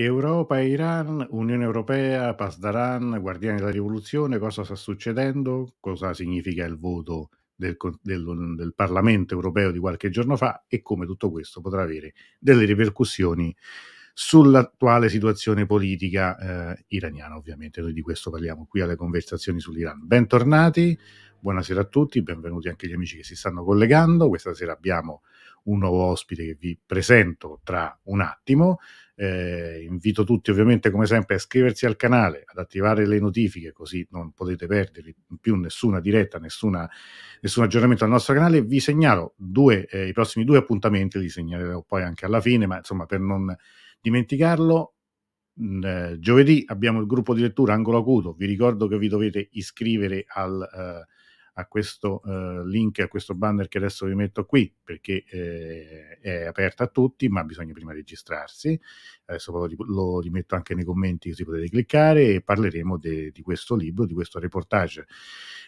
Europa, Iran, Unione Europea, Pasdaran, Guardiani della Rivoluzione, cosa sta succedendo? Cosa significa il voto del Parlamento europeo di qualche giorno fa e come tutto questo potrà avere delle ripercussioni sull'attuale situazione politica iraniana? Ovviamente noi di questo parliamo qui alle conversazioni sull'Iran. Bentornati, buonasera a tutti, benvenuti anche gli amici che si stanno collegando. Questa sera abbiamo un nuovo ospite che vi presento tra un attimo. Invito tutti ovviamente come sempre a iscriversi al canale, ad attivare le notifiche così non potete perdervi più nessuna diretta, nessun aggiornamento al nostro canale. Vi segnalo i prossimi due appuntamenti, li segnalerò poi anche alla fine, ma insomma per non dimenticarlo. Giovedì abbiamo il gruppo di lettura Angolo Acuto, vi ricordo che vi dovete iscrivere a questo link, a questo banner che adesso vi metto qui, perché è aperta a tutti, ma bisogna prima registrarsi. Adesso lo rimetto anche nei commenti, così potete cliccare, e parleremo di questo libro, di questo reportage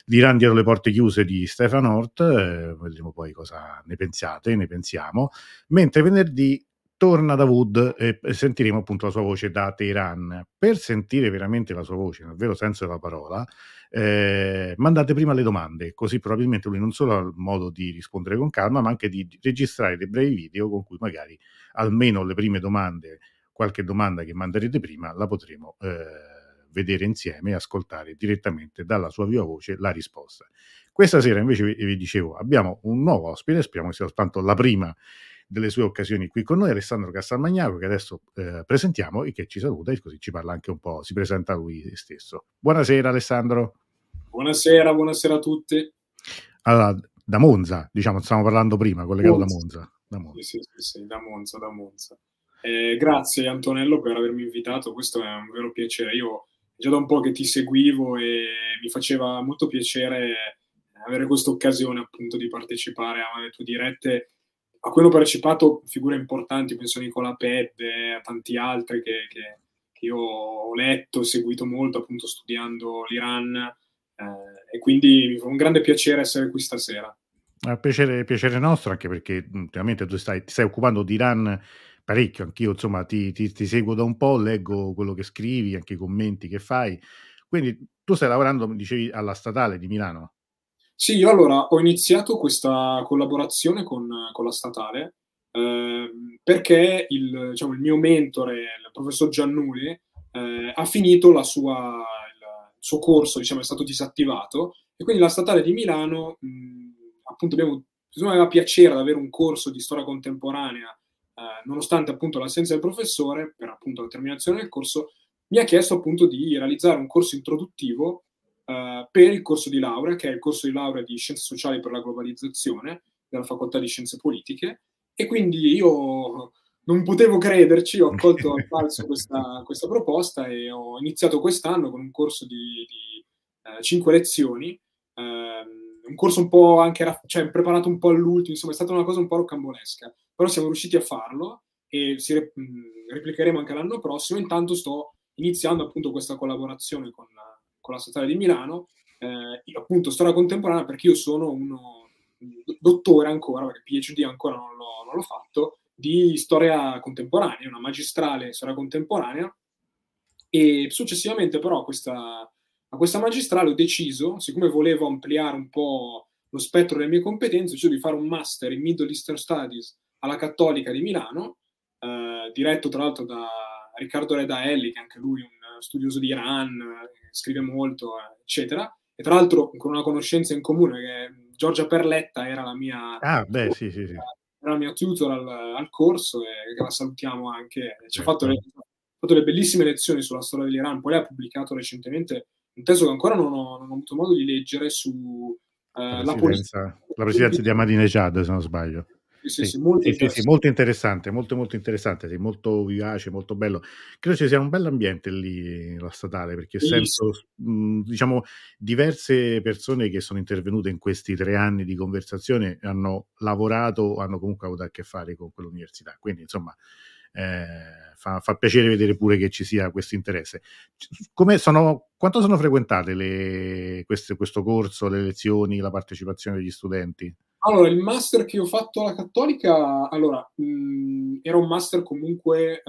L'Iran dietro le porte chiuse di Stefano Hort. Vedremo poi cosa ne pensiate, ne pensiamo. Mentre venerdì torna Davud e sentiremo appunto la sua voce da Teheran. Per sentire veramente la sua voce, nel vero senso della parola, mandate prima le domande, così probabilmente lui non solo ha il modo di rispondere con calma, ma anche di registrare dei brevi video con cui magari almeno le prime domande, qualche domanda che manderete prima, la potremo vedere insieme e ascoltare direttamente dalla sua viva voce la risposta. Questa sera invece vi dicevo abbiamo un nuovo ospite, speriamo che sia soltanto la prima delle sue occasioni qui con noi, Alessandro Castarmagnaco, che adesso presentiamo e che ci saluta e così ci parla anche un po', si presenta lui stesso. Buonasera Alessandro. Buonasera a tutti. Allora, da Monza, diciamo, stiamo parlando prima, collegato da Monza. Sì, da Monza. Grazie Antonello per avermi invitato, questo è un vero piacere. Io già da un po' che ti seguivo e mi faceva molto piacere avere questa occasione appunto di partecipare a le tue dirette, a cui hanno partecipato figure importanti, penso a Nicola Pedde, a tanti altri che io ho letto e seguito molto appunto studiando l'Iran, e quindi mi fa un grande piacere essere qui stasera. Piacere nostro, anche perché veramente tu ti stai occupando di Iran parecchio, anch'io insomma ti seguo da un po', leggo quello che scrivi, anche i commenti che fai, quindi tu stai lavorando, dicevi, alla Statale di Milano. Sì, io allora ho iniziato questa collaborazione con la Statale perché il mio mentore, il professor Giannuli, ha finito il suo corso, diciamo, è stato disattivato, e quindi la Statale di Milano, appunto, aveva piacere di avere un corso di storia contemporanea, nonostante appunto l'assenza del professore, per appunto la terminazione del corso, mi ha chiesto appunto di realizzare un corso introduttivo per il corso di laurea, che è il corso di laurea di Scienze Sociali per la Globalizzazione della Facoltà di Scienze Politiche, e quindi io non potevo crederci, ho accolto al balzo questa proposta e ho iniziato quest'anno con un corso di 5 lezioni, un corso un po' anche, cioè, preparato un po' all'ultimo, insomma è stata una cosa un po' rocambolesca, però siamo riusciti a farlo e replicheremo anche l'anno prossimo. Intanto sto iniziando appunto questa collaborazione con la Statale di Milano, appunto storia contemporanea, perché io sono un dottore ancora, perché PhD ancora non l'ho fatto, di storia contemporanea, una magistrale storia contemporanea, e successivamente però a questa magistrale ho deciso, siccome volevo ampliare un po' lo spettro delle mie competenze, ho deciso di fare un master in Middle Eastern Studies alla Cattolica di Milano, diretto tra l'altro da Riccardo Redaelli, che anche lui è un studioso di Iran, scrive molto, eccetera, e tra l'altro con una conoscenza in comune, che Giorgia Perletta era la mia sì. Era la mia tutor al corso, e che la salutiamo anche, ci ha fatto le bellissime lezioni sulla storia dell'Iran. Poi ha pubblicato recentemente un testo che ancora non ho avuto modo di leggere su la presidenza di Ahmadinejad, se non sbaglio. Sì, molto interessante, sì, molto vivace, molto bello. Credo ci sia un bel ambiente lì la Statale, perché sento diciamo diverse persone che sono intervenute in questi 3 anni di conversazione, hanno lavorato, hanno comunque avuto a che fare con quell'università, quindi insomma fa piacere vedere pure che ci sia questo interesse. Quanto sono frequentate questo corso, le lezioni, la partecipazione degli studenti? Allora, il master che ho fatto alla Cattolica, era un master comunque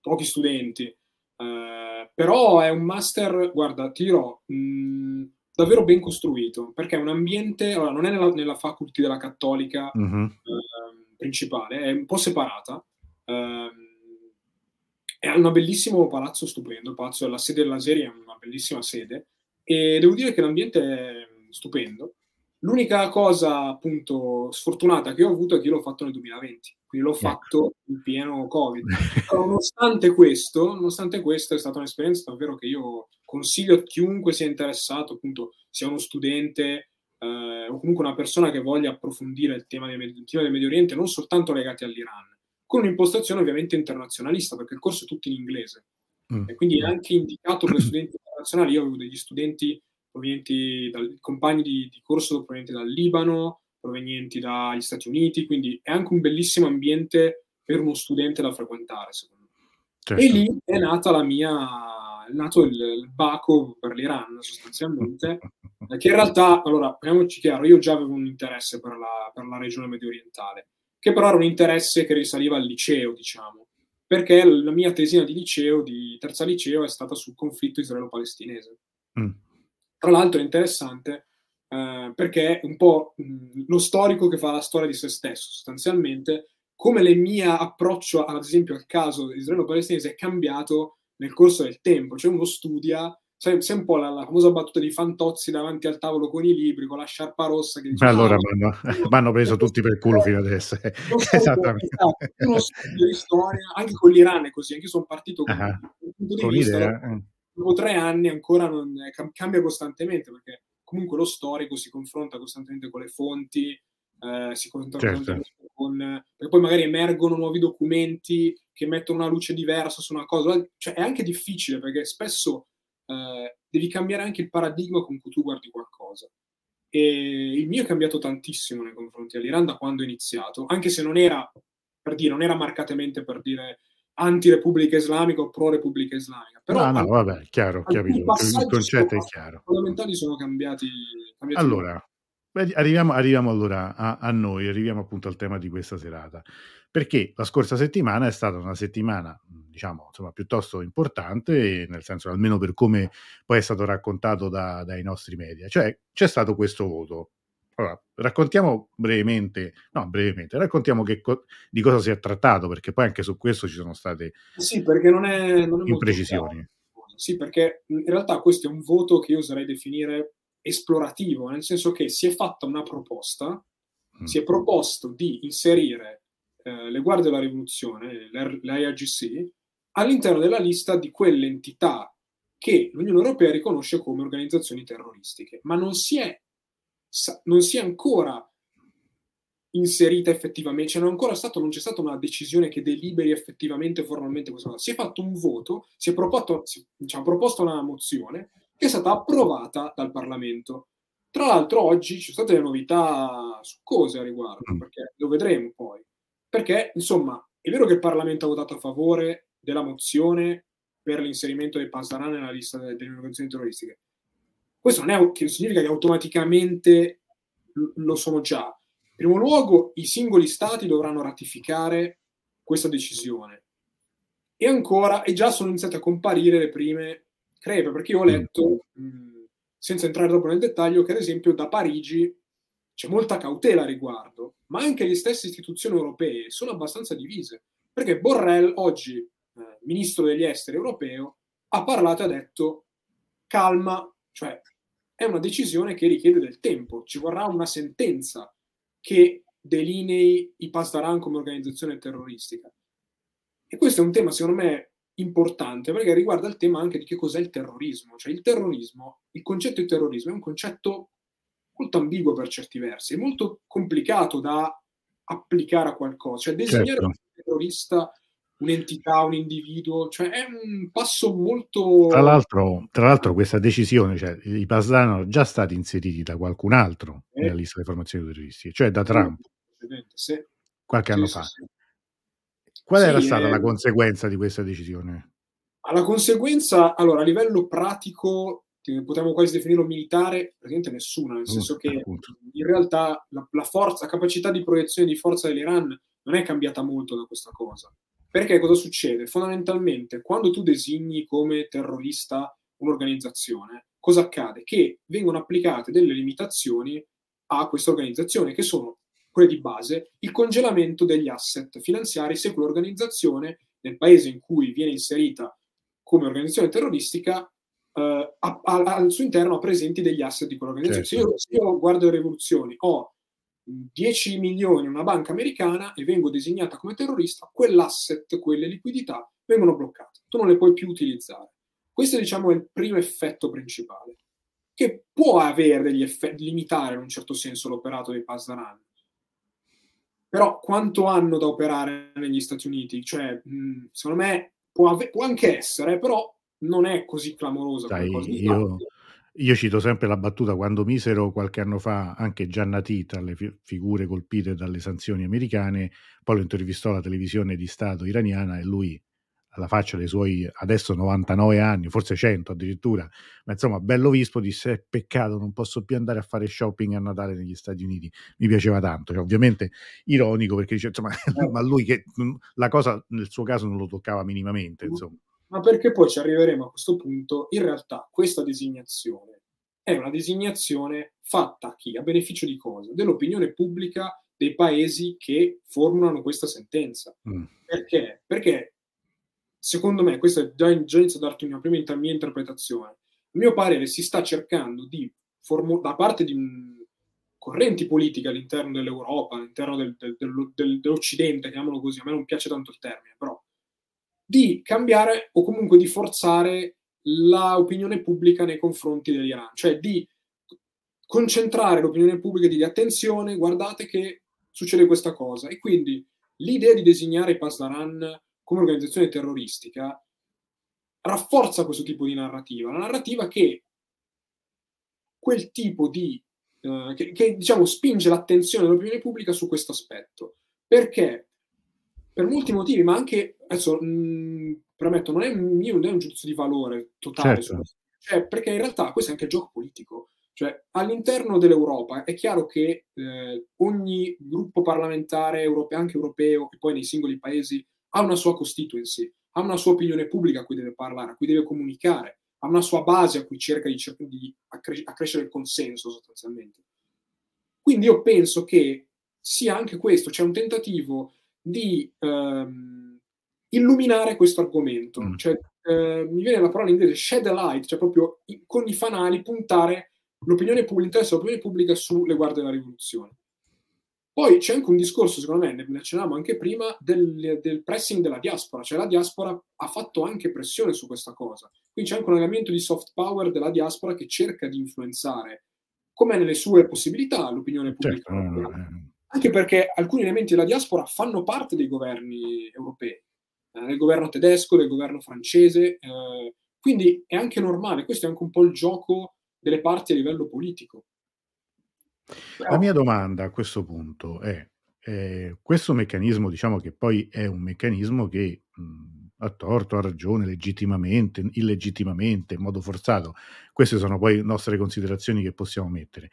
pochi studenti, però è un master, guarda, ti dirò, davvero ben costruito, perché è un ambiente, allora, non è nella faculty della Cattolica principale, è un po' separata, è un bellissimo palazzo stupendo, il palazzo della sede della serie è una bellissima sede, e devo dire che l'ambiente è stupendo. L'unica cosa, appunto, sfortunata che ho avuto è che io l'ho fatto nel 2020, quindi l'ho fatto in pieno Covid. Però, nonostante questo, è stata un'esperienza davvero che io consiglio a chiunque sia interessato, appunto, sia uno studente o comunque una persona che voglia approfondire il tema del Medio Oriente, non soltanto legati all'Iran, con un'impostazione ovviamente internazionalista, perché il corso è tutto in inglese. E quindi è anche indicato per studenti internazionali. Io avevo degli studenti provenienti compagni di corso provenienti dal Libano, provenienti dagli Stati Uniti, quindi è anche un bellissimo ambiente per uno studente da frequentare, secondo me. Certo. E lì è nata il baco per l'Iran, sostanzialmente, che in realtà, allora, parliamoci chiaro, io già avevo un interesse per la regione mediorientale, che però era un interesse che risaliva al liceo, diciamo, perché la mia tesina di liceo, di terza liceo, è stata sul conflitto israelo-palestinese. Tra l'altro è interessante perché è un po' lo storico che fa la storia di se stesso, sostanzialmente, come il mio approccio, ad esempio, al caso israelo-palestinese è cambiato nel corso del tempo. Cioè uno studia, sai un po' la famosa battuta di Fantozzi davanti al tavolo con i libri, con la sciarpa rossa, che dice, allora vanno preso tutti per il culo fino adesso. Esattamente. Uno studio di storia, anche con l'Iran è così, anche io sono partito con l'idea. Dopo 3 anni ancora cambia costantemente, perché comunque lo storico si confronta costantemente con le fonti, si confronta costantemente con... perché poi magari emergono nuovi documenti che mettono una luce diversa su una cosa. Cioè è anche difficile, perché spesso devi cambiare anche il paradigma con cui tu guardi qualcosa. E il mio è cambiato tantissimo nei confronti dell'Iran da quando ho iniziato, anche se non era marcatamente anti-Repubblica Islamica o pro-Repubblica Islamica. Però vabbè, chiaro, capito. Il concetto è chiaro. I fondamentali sono cambiati. Allora, arriviamo allora a noi, arriviamo appunto al tema di questa serata, perché la scorsa settimana è stata una settimana, diciamo, insomma, piuttosto importante, nel senso, almeno per come poi è stato raccontato dai nostri media. Cioè, c'è stato questo voto. Allora, raccontiamo di cosa si è trattato, perché poi anche su questo ci sono state perché non è imprecisioni. Sì, perché in realtà questo è un voto che io oserei definire esplorativo, nel senso che si è fatta una proposta, si è proposto di inserire le Guardie della Rivoluzione, l'IRGC, all'interno della lista di quelle entità che l'Unione Europea riconosce come organizzazioni terroristiche, ma non si è ancora inserita effettivamente, non c'è stata una decisione che deliberi effettivamente, formalmente questa cosa. Si è fatto un voto, ci ha proposto una mozione che è stata approvata dal Parlamento. Tra l'altro oggi ci sono state delle novità succose a riguardo, perché lo vedremo poi. Perché, insomma, è vero che il Parlamento ha votato a favore della mozione per l'inserimento dei Pasdaran nella lista delle organizzazioni terroristiche. Questo non significa che automaticamente lo sono già. In primo luogo, i singoli stati dovranno ratificare questa decisione. E ancora, già sono iniziate a comparire le prime crepe, perché io ho letto, senza entrare troppo nel dettaglio, che ad esempio da Parigi c'è molta cautela a riguardo, ma anche le stesse istituzioni europee sono abbastanza divise. Perché Borrell, oggi ministro degli esteri europeo, ha parlato e ha detto calma, cioè è una decisione che richiede del tempo, ci vorrà una sentenza che delinei i Pasdaran come organizzazione terroristica. E questo è un tema, secondo me, importante, perché riguarda il tema anche di che cos'è il terrorismo. Cioè il concetto di terrorismo è un concetto molto ambiguo per certi versi, è molto complicato da applicare a qualcosa. Cioè designare un terrorista, un'entità, un individuo, cioè è un passo molto... Tra l'altro questa decisione, cioè i Pasdaran sono già stati inseriti da qualcun altro nella lista delle formazioni terroristiche, cioè da Trump, qualche anno fa. Qual era stata la conseguenza di questa decisione? La conseguenza, allora, a livello pratico, potremmo quasi definirlo militare, praticamente nessuna, nel senso che in realtà la capacità di proiezione di forza dell'Iran non è cambiata molto da questa cosa. Perché cosa succede? Fondamentalmente, quando tu designi come terrorista un'organizzazione, cosa accade? Che vengono applicate delle limitazioni a questa organizzazione, che sono quelle di base: il congelamento degli asset finanziari se quell'organizzazione, nel paese in cui viene inserita come organizzazione terroristica, al suo interno ha presenti degli asset di quell'organizzazione. Certo. Se io guardo le rivoluzioni, ho 10 milioni in una banca americana e vengo designata come terrorista, quell'asset, quelle liquidità vengono bloccate, tu non le puoi più utilizzare. Questo, diciamo, è il primo effetto principale, che può avere degli effetti, limitare in un certo senso l'operato dei Pasdaran. Però quanto hanno da operare negli Stati Uniti? Cioè, secondo me può anche essere, però non è così clamorosa. Dai, io cito sempre la battuta quando misero qualche anno fa anche Giannati tra le figure colpite dalle sanzioni americane, poi lo intervistò la televisione di Stato iraniana e lui, alla faccia dei suoi adesso 99 anni, forse 100 addirittura, ma insomma bello vispo, disse: peccato, non posso più andare a fare shopping a Natale negli Stati Uniti, mi piaceva tanto. Cioè, ovviamente ironico, perché dice, insomma, ma lui che la cosa nel suo caso non lo toccava minimamente, insomma. Ma perché poi ci arriveremo a questo punto, in realtà questa designazione è una designazione fatta a chi? A beneficio di cosa? Dell'opinione pubblica dei paesi che formulano questa sentenza. Perché? Perché secondo me, questa è già inizio a darti una prima mia interpretazione, a mio parere si sta cercando di da parte di correnti politiche all'interno dell'Europa, all'interno dell'Occidente, chiamiamolo così, a me non piace tanto il termine, però, di cambiare o comunque di forzare l'opinione pubblica nei confronti dell'Iran, cioè di concentrare l'opinione pubblica e di dire: attenzione, guardate che succede questa cosa. E quindi l'idea di designare i Pasdaran come organizzazione terroristica rafforza questo tipo di narrativa, la narrativa che quel tipo di diciamo spinge l'attenzione dell'opinione pubblica su questo aspetto, perché per molti motivi, ma anche adesso premetto, non è un giudizio di valore totale, certo, cioè, perché in realtà questo è anche il gioco politico, cioè all'interno dell'Europa è chiaro che ogni gruppo parlamentare europeo, anche europeo, che poi nei singoli paesi ha una sua constituency, ha una sua opinione pubblica a cui deve parlare, a cui deve comunicare, ha una sua base a cui cerca di accrescere il consenso sostanzialmente. Quindi io penso che sia anche questo, c'è un tentativo di illuminare questo argomento, cioè mi viene la parola in inglese shed a light, cioè proprio con i fanali puntare l'opinione pubblica, l'interesse dell'opinione pubblica sulle guardie della rivoluzione. Poi c'è anche un discorso, secondo me, ne accennavamo anche prima, del pressing della diaspora, cioè la diaspora ha fatto anche pressione su questa cosa, quindi c'è anche un elemento di soft power della diaspora che cerca di influenzare, come nelle sue possibilità, l'opinione pubblica. Certo. Anche perché alcuni elementi della diaspora fanno parte dei governi europei, del governo tedesco, del governo francese, quindi è anche normale, questo è anche un po' il gioco delle parti a livello politico. La mia domanda a questo punto è questo meccanismo, diciamo che poi è un meccanismo che a torto, a ragione, legittimamente, illegittimamente, in modo forzato, queste sono poi nostre considerazioni che possiamo mettere,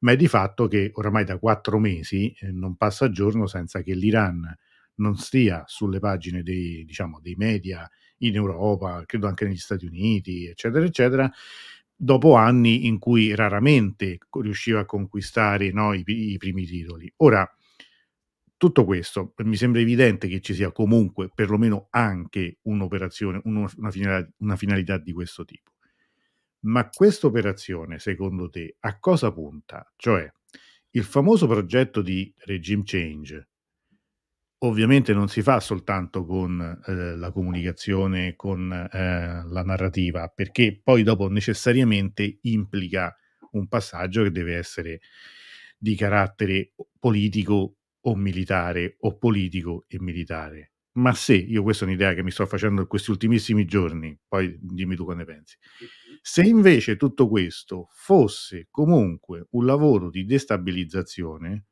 ma è di fatto che oramai da 4 mesi non passa giorno senza che l'Iran non stia sulle pagine dei media in Europa, credo anche negli Stati Uniti, eccetera eccetera, dopo anni in cui raramente riusciva a conquistare i primi titoli. Ora, tutto questo, mi sembra evidente che ci sia comunque perlomeno anche un'operazione, una finalità di questo tipo. Ma questa operazione, secondo te, a cosa punta? Cioè, il famoso progetto di regime change ovviamente non si fa soltanto con la comunicazione, con la narrativa, perché poi dopo necessariamente implica un passaggio che deve essere di carattere politico o militare, o politico e militare. Ma se, io questa è un'idea che mi sto facendo in questi ultimissimi giorni, poi dimmi tu cosa ne pensi, se invece tutto questo fosse comunque un lavoro di destabilizzazione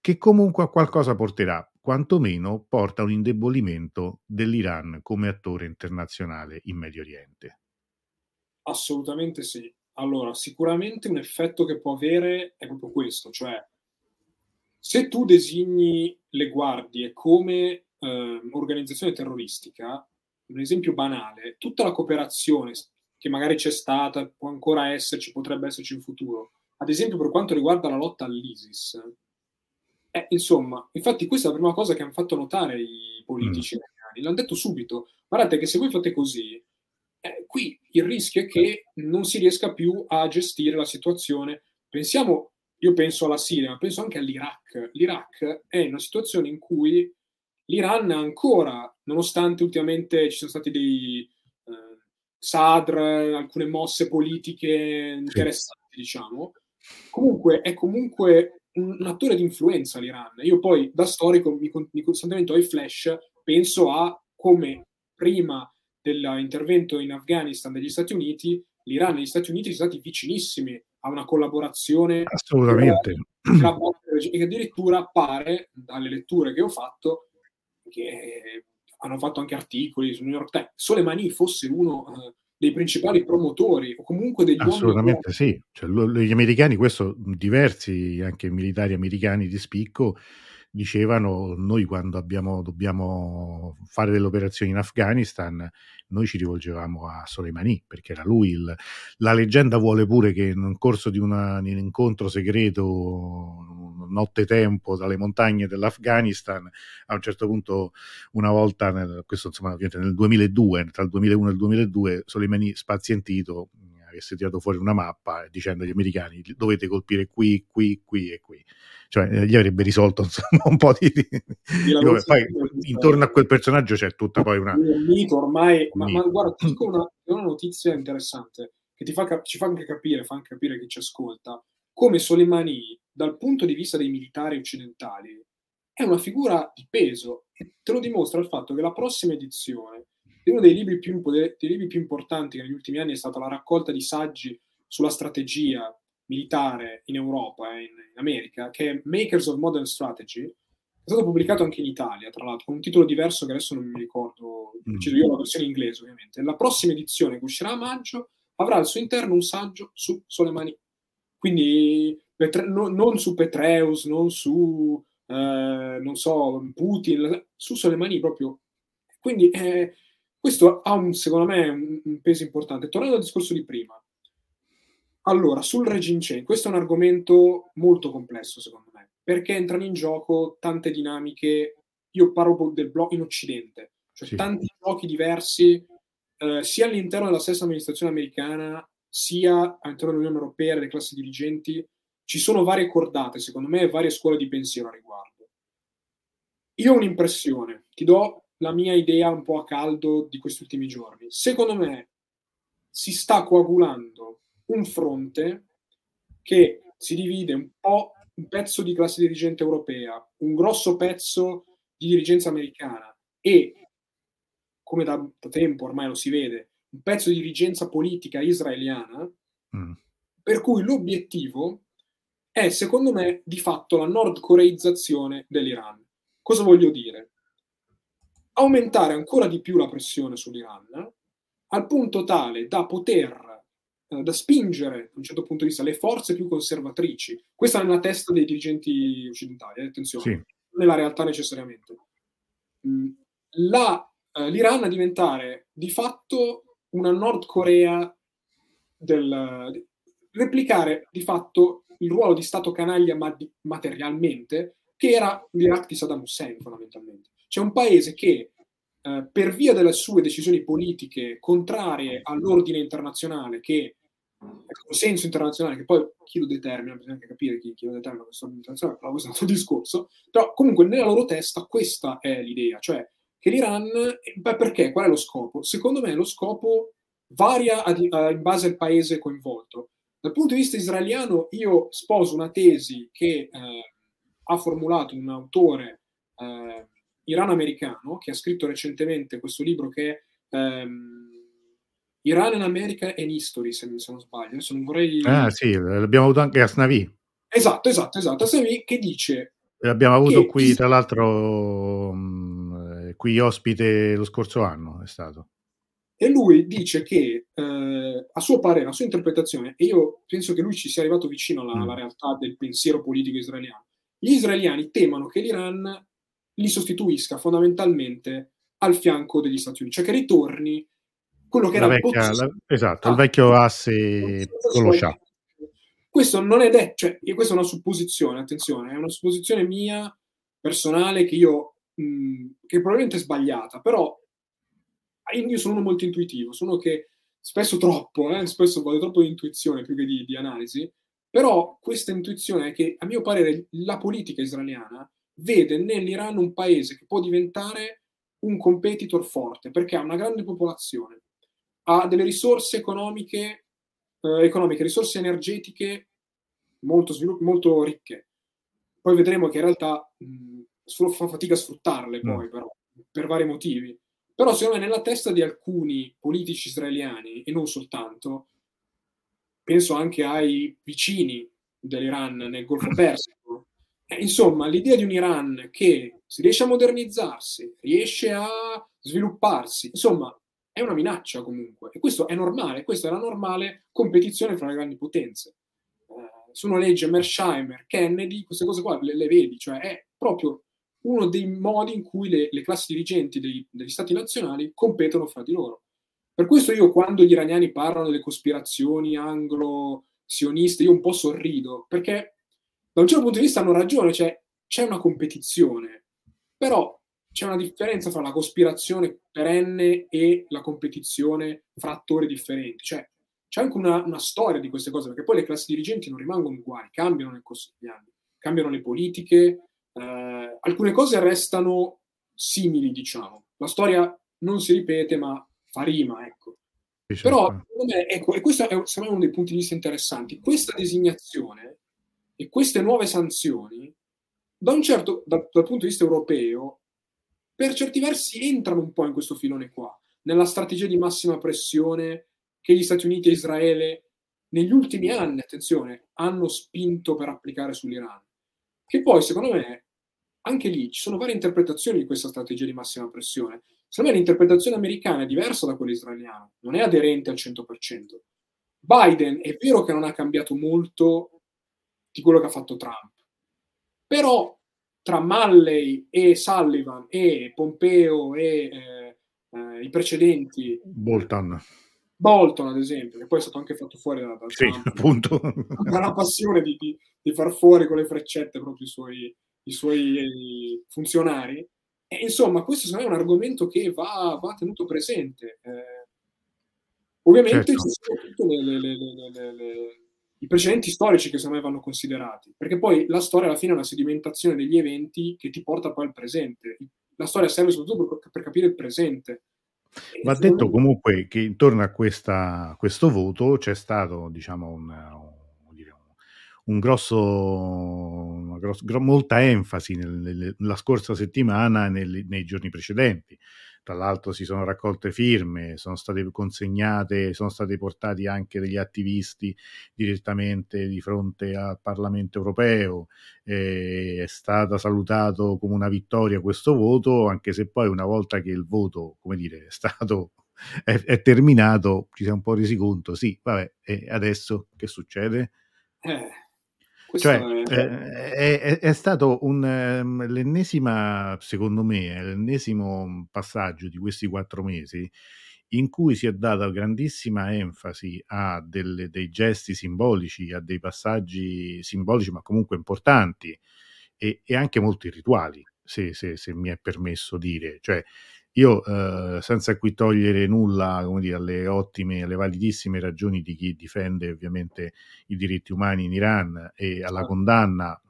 che comunque a qualcosa porterà, quantomeno porta a un indebolimento dell'Iran come attore internazionale in Medio Oriente. Assolutamente sì. Allora, sicuramente un effetto che può avere è proprio questo, cioè se tu designi le guardie come organizzazione terroristica, un esempio banale, tutta la cooperazione che magari c'è stata, può ancora esserci, potrebbe esserci in futuro, ad esempio per quanto riguarda la lotta all'ISIS, insomma, infatti questa è la prima cosa che hanno fatto notare i politici americani, l'hanno detto subito, guardate che se voi fate così, qui il rischio è che non si riesca più a gestire la situazione. Pensiamo, io penso alla Siria, ma penso anche all'Iraq. L'Iraq è una situazione in cui l'Iran ancora, nonostante ultimamente ci sono stati dei sadr, alcune mosse politiche interessanti, diciamo, comunque è comunque un attore di influenza l'Iran. Io poi, da storico, mi costantemente ho i flash, penso a come prima dell'intervento in Afghanistan degli Stati Uniti, l'Iran e gli Stati Uniti sono stati vicinissimi a una collaborazione. Assolutamente. E addirittura pare, dalle letture che ho fatto, che hanno fatto anche articoli su New York Times, Soleimani fosse uno dei principali promotori o comunque degli uomini. Assolutamente sì, cioè, gli americani, questo diversi anche militari americani di spicco dicevano: noi quando dobbiamo fare delle operazioni in Afghanistan noi ci rivolgevamo a Soleimani, perché era lui la leggenda vuole pure che nel corso di un incontro segreto nottetempo dalle montagne dell'Afghanistan, a un certo punto, una volta, questo insomma ovviamente nel 2002, tra il 2001 e il 2002, Soleimani spazientito avesse tirato fuori una mappa dicendo agli americani: dovete colpire qui, qui, qui e qui. Cioè gli avrebbe risolto, insomma, un po' di poi, intorno a quel personaggio c'è tutta poi una ormai ma guarda, ti dico una notizia interessante che ci fa anche capire chi ci ascolta come Soleimani dal punto di vista dei militari occidentali è una figura di peso, e te lo dimostra il fatto che la prossima edizione di uno dei libri più importanti che negli ultimi anni è stata la raccolta di saggi sulla strategia militare in Europa e in America, che è Makers of Modern Strategy, è stato pubblicato anche in Italia, tra l'altro, con un titolo diverso che adesso non mi ricordo, decido io la versione inglese ovviamente. La prossima edizione, che uscirà a maggio, avrà al suo interno un saggio su Soleimani. Quindi non su Petreus, non su non so, Putin, su Soleimani proprio. Quindi questo ha secondo me un peso importante. Tornando al discorso di prima, allora, sul regime change, questo è un argomento molto complesso, secondo me, perché entrano in gioco tante dinamiche. Io parlo del blocco in Occidente, cioè sì, tanti blocchi diversi, sia all'interno della stessa amministrazione americana, sia all'interno dell'Unione Europea, delle classi dirigenti. Ci sono varie cordate, secondo me, e varie scuole di pensiero a riguardo. Io ho un'impressione, ti do la mia idea un po' a caldo di questi ultimi giorni. Secondo me si sta coagulando un fronte che si divide un po', un pezzo di classe dirigente europea, un grosso pezzo di dirigenza americana e, come da tempo ormai lo si vede, un pezzo di dirigenza politica israeliana, per cui l'obiettivo è, secondo me, di fatto la nordcoreizzazione dell'Iran. Cosa voglio dire? Aumentare ancora di più la pressione sull'Iran al punto tale da spingere, da un certo punto di vista, le forze più conservatrici. Questa è nella testa dei dirigenti occidentali, attenzione, sì, nella realtà necessariamente. L'Iran a diventare di fatto una Nord Corea replicare di fatto il ruolo di Stato canaglia materialmente che era l'Iraq di Saddam Hussein, fondamentalmente. C'è un paese che per via delle sue decisioni politiche contrarie all'ordine internazionale, che il consenso internazionale, che poi chi lo determina, bisogna anche capire chi lo determina questo internazionale, però questo è un altro discorso, però comunque nella loro testa questa è l'idea, cioè che l'Iran, perché? Qual è lo scopo? Secondo me lo scopo varia in base al paese coinvolto. Dal punto di vista israeliano io sposo una tesi che ha formulato un autore irano-americano, che ha scritto recentemente questo libro che è Iran in America and History, se non sbaglio. Adesso non vorrei... Ah sì, l'abbiamo avuto anche Asnavi. Esatto. Asnavi che dice... L'abbiamo avuto qui, tra l'altro, qui ospite lo scorso anno è stato. E lui dice che, a suo parere, a sua interpretazione, e io penso che lui ci sia arrivato vicino alla realtà del pensiero politico israeliano, gli israeliani temono che l'Iran li sostituisca fondamentalmente al fianco degli Stati Uniti, cioè che ritorni quello che era il vecchio asse colosciato. Questo non è detto, cioè questa è una supposizione, attenzione, è una supposizione mia personale che io che probabilmente è sbagliata, però io sono uno molto intuitivo, sono uno che spesso vado troppo di intuizione più che di analisi, però questa intuizione è che a mio parere la politica israeliana vede nell'Iran un paese che può diventare un competitor forte, perché ha una grande popolazione, ha delle risorse economiche, risorse energetiche molto ricche. Poi vedremo che in realtà fa fatica a sfruttarle poi, però, per vari motivi. Però secondo me nella testa di alcuni politici israeliani, e non soltanto, penso anche ai vicini dell'Iran nel Golfo Persico, insomma, l'idea di un Iran che si riesce a modernizzarsi, riesce a svilupparsi, insomma, è una minaccia comunque. E questo è normale, questa è la normale competizione fra le grandi potenze. Se uno legge Mersheimer, Kennedy, queste cose qua le vedi, cioè è proprio uno dei modi in cui le classi dirigenti degli stati nazionali competono fra di loro. Per questo io, quando gli iraniani parlano delle cospirazioni anglo-sioniste, io un po' sorrido, perché da un certo punto di vista hanno ragione, cioè c'è una competizione, però c'è una differenza tra la cospirazione perenne e la competizione fra attori differenti, cioè c'è anche una storia di queste cose, perché poi le classi dirigenti non rimangono uguali, cambiano nel corso degli anni, cambiano le politiche, alcune cose restano simili, diciamo, la storia non si ripete ma fa rima, ecco. Però secondo me, ecco, e questo è secondo me uno dei punti di vista interessanti, questa designazione e queste nuove sanzioni dal punto di vista europeo per certi versi entrano un po' in questo filone qua, nella strategia di massima pressione che gli Stati Uniti e Israele negli ultimi anni, attenzione, hanno spinto per applicare sull'Iran, che poi secondo me anche lì ci sono varie interpretazioni di questa strategia di massima pressione. Secondo me l'interpretazione americana è diversa da quella israeliana, non è aderente al 100%. Biden è vero che non ha cambiato molto di quello che ha fatto Trump, però tra Malley e Sullivan e Pompeo e i precedenti, Bolton ad esempio, che poi è stato anche fatto fuori da Trump, appunto, ha la passione di far fuori con le freccette proprio i suoi funzionari, e insomma questo secondo me è un argomento che va tenuto presente, ovviamente certo. Ci sono tutte i precedenti storici che secondo me vanno considerati, perché poi la storia alla fine è una sedimentazione degli eventi che ti porta poi al presente. La storia serve soprattutto per capire il presente. Va detto comunque che intorno a questo voto c'è stato, diciamo, molta enfasi nella scorsa settimana, nei giorni precedenti. Tra l'altro si sono raccolte firme, sono state consegnate, sono stati portati anche degli attivisti direttamente di fronte al Parlamento europeo, è stata salutato come una vittoria questo voto, anche se poi una volta che il voto, come dire, è terminato, ci siamo un po' resi conto, sì, vabbè, e adesso che succede? È stato l'ennesima, secondo me, l'ennesimo passaggio di questi 4 mesi in cui si è data grandissima enfasi a dei gesti simbolici, a dei passaggi simbolici ma comunque importanti e anche molti rituali, se mi è permesso dire. Cioè, io senza qui togliere nulla, come dire, alle validissime ragioni di chi difende ovviamente i diritti umani in Iran e alla condanna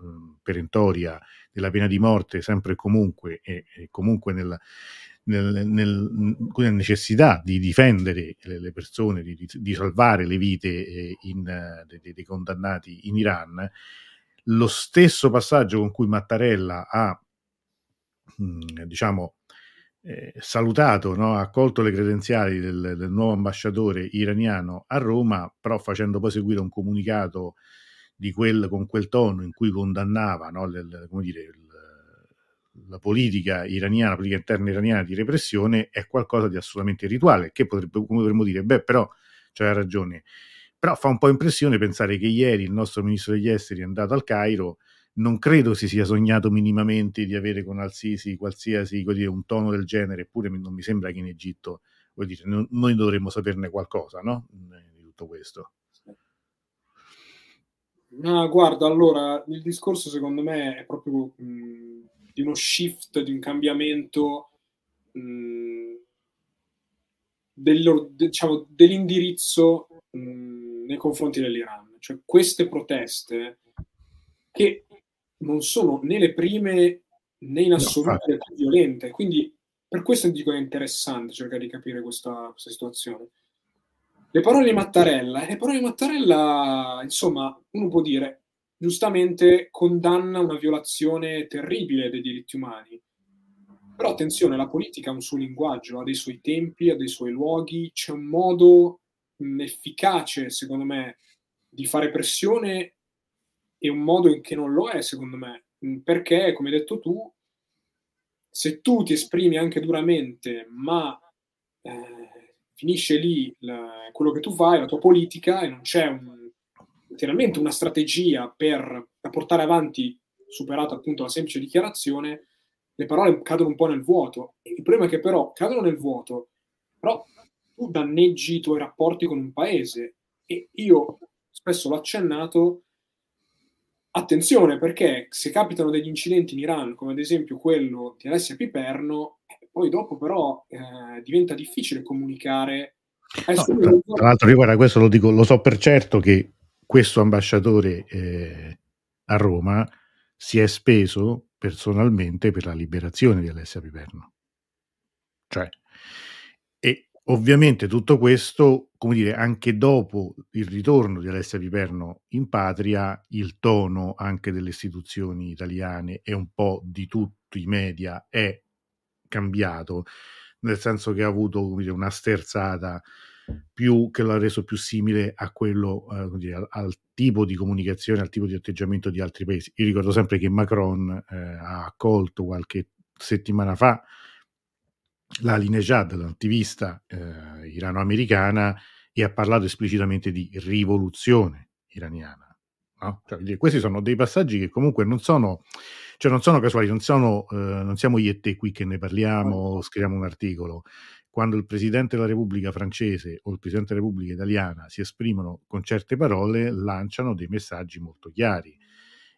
perentoria della pena di morte sempre e comunque, e comunque nella necessità di difendere le persone, di salvare le vite dei condannati in Iran, lo stesso passaggio con cui Mattarella ha, diciamo, salutato, no? Ha accolto le credenziali del nuovo ambasciatore iraniano a Roma, però facendo poi seguire un comunicato con quel tono in cui condannava, no? La politica iraniana, la politica interna iraniana di repressione, è qualcosa di assolutamente rituale, che potremmo dire, beh, però c'ha ragione. Però fa un po' impressione pensare che ieri il nostro ministro degli esteri è andato al Cairo non credo si sia sognato minimamente di avere con Al-Sisi qualsiasi, così, un tono del genere, eppure non mi sembra che in Egitto, vuol dire, noi dovremmo saperne qualcosa, no? Di tutto questo. No, guarda, allora, il discorso secondo me è proprio di uno shift, di un cambiamento diciamo, dell'indirizzo nei confronti dell'Iran. Cioè, queste proteste, che non sono né le prime né in assoluto le più violente, quindi per questo dico che è interessante cercare di capire questa situazione. Le parole di Mattarella, insomma, uno può dire, giustamente condanna una violazione terribile dei diritti umani, però attenzione, la politica ha un suo linguaggio, ha dei suoi tempi, ha dei suoi luoghi, c'è un modo efficace, secondo me, di fare pressione e un modo in che non lo è, secondo me, perché, come hai detto tu, se tu ti esprimi anche duramente, ma finisce lì quello che tu fai, la tua politica, e non c'è letteralmente una strategia per portare avanti, superata appunto la semplice dichiarazione, le parole cadono un po' nel vuoto. Il problema è che però cadono nel vuoto, però tu danneggi i tuoi rapporti con un paese. E io spesso l'ho accennato, attenzione, perché se capitano degli incidenti in Iran, come ad esempio quello di Alessia Piperno, poi dopo però diventa difficile comunicare. Tra l'altro, io, guarda, questo lo dico, lo so per certo che questo ambasciatore a Roma si è speso personalmente per la liberazione di Alessia Piperno. Cioè, e ovviamente tutto questo, come dire, anche dopo il ritorno di Alessia Piperno in patria, il tono anche delle istituzioni italiane e un po' di tutti i media è cambiato, nel senso che ha avuto, come dire, una sterzata più che l'ha reso più simile a quello, come dire, al tipo di comunicazione, al tipo di atteggiamento di altri paesi. Io ricordo sempre che Macron ha accolto qualche settimana fa l'Ahmadinejad, l'attivista irano-americana, e ha parlato esplicitamente di rivoluzione iraniana. No? Cioè, questi sono dei passaggi che comunque non sono casuali, non siamo io e te qui che ne parliamo, scriviamo un articolo. Quando il Presidente della Repubblica francese o il Presidente della Repubblica italiana si esprimono con certe parole, lanciano dei messaggi molto chiari.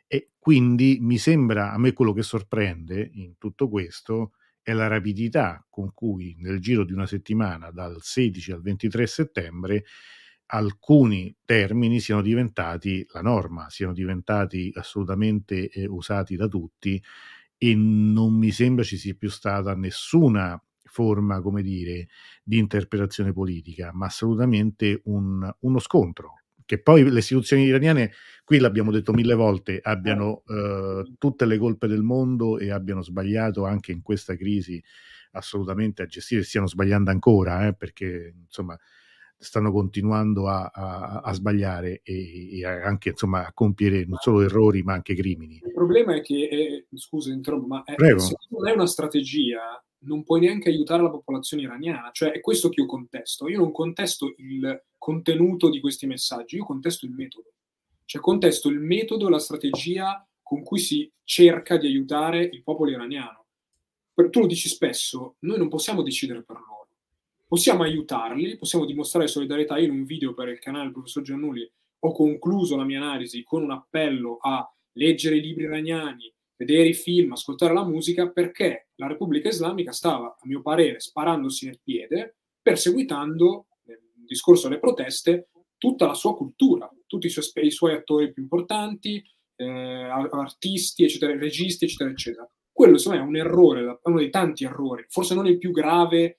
E quindi mi sembra, a me quello che sorprende in tutto questo è la rapidità con cui nel giro di una settimana, dal 16 al 23 settembre, alcuni termini siano diventati la norma, siano diventati assolutamente usati da tutti, e non mi sembra ci sia più stata nessuna forma, come dire, di interpretazione politica, ma assolutamente uno scontro. Che poi le istituzioni iraniane, qui l'abbiamo detto mille volte, abbiano tutte le colpe del mondo e abbiano sbagliato anche in questa crisi assolutamente a gestire, stiano sbagliando ancora, perché insomma stanno continuando a sbagliare e anche, insomma, a compiere non solo errori ma anche crimini. Il problema è che, scusa, interrompo, ma se non è una strategia non puoi neanche aiutare la popolazione iraniana, cioè è questo che io contesto. Io non contesto il contenuto di questi messaggi, io contesto il metodo. Cioè contesto il metodo e la strategia con cui si cerca di aiutare il popolo iraniano. Tu lo dici spesso, noi non possiamo decidere per loro. Possiamo aiutarli, possiamo dimostrare solidarietà. Io in un video per il canale del professor Giannuli ho concluso la mia analisi con un appello a leggere i libri iraniani, vedere i film, ascoltare la musica, perché la Repubblica Islamica stava, a mio parere, sparandosi nel piede, perseguitando, nel discorso alle proteste, tutta la sua cultura, tutti i suoi attori più importanti, artisti, eccetera, registi, eccetera, eccetera. Quello, insomma, è un errore, uno dei tanti errori, forse non il più grave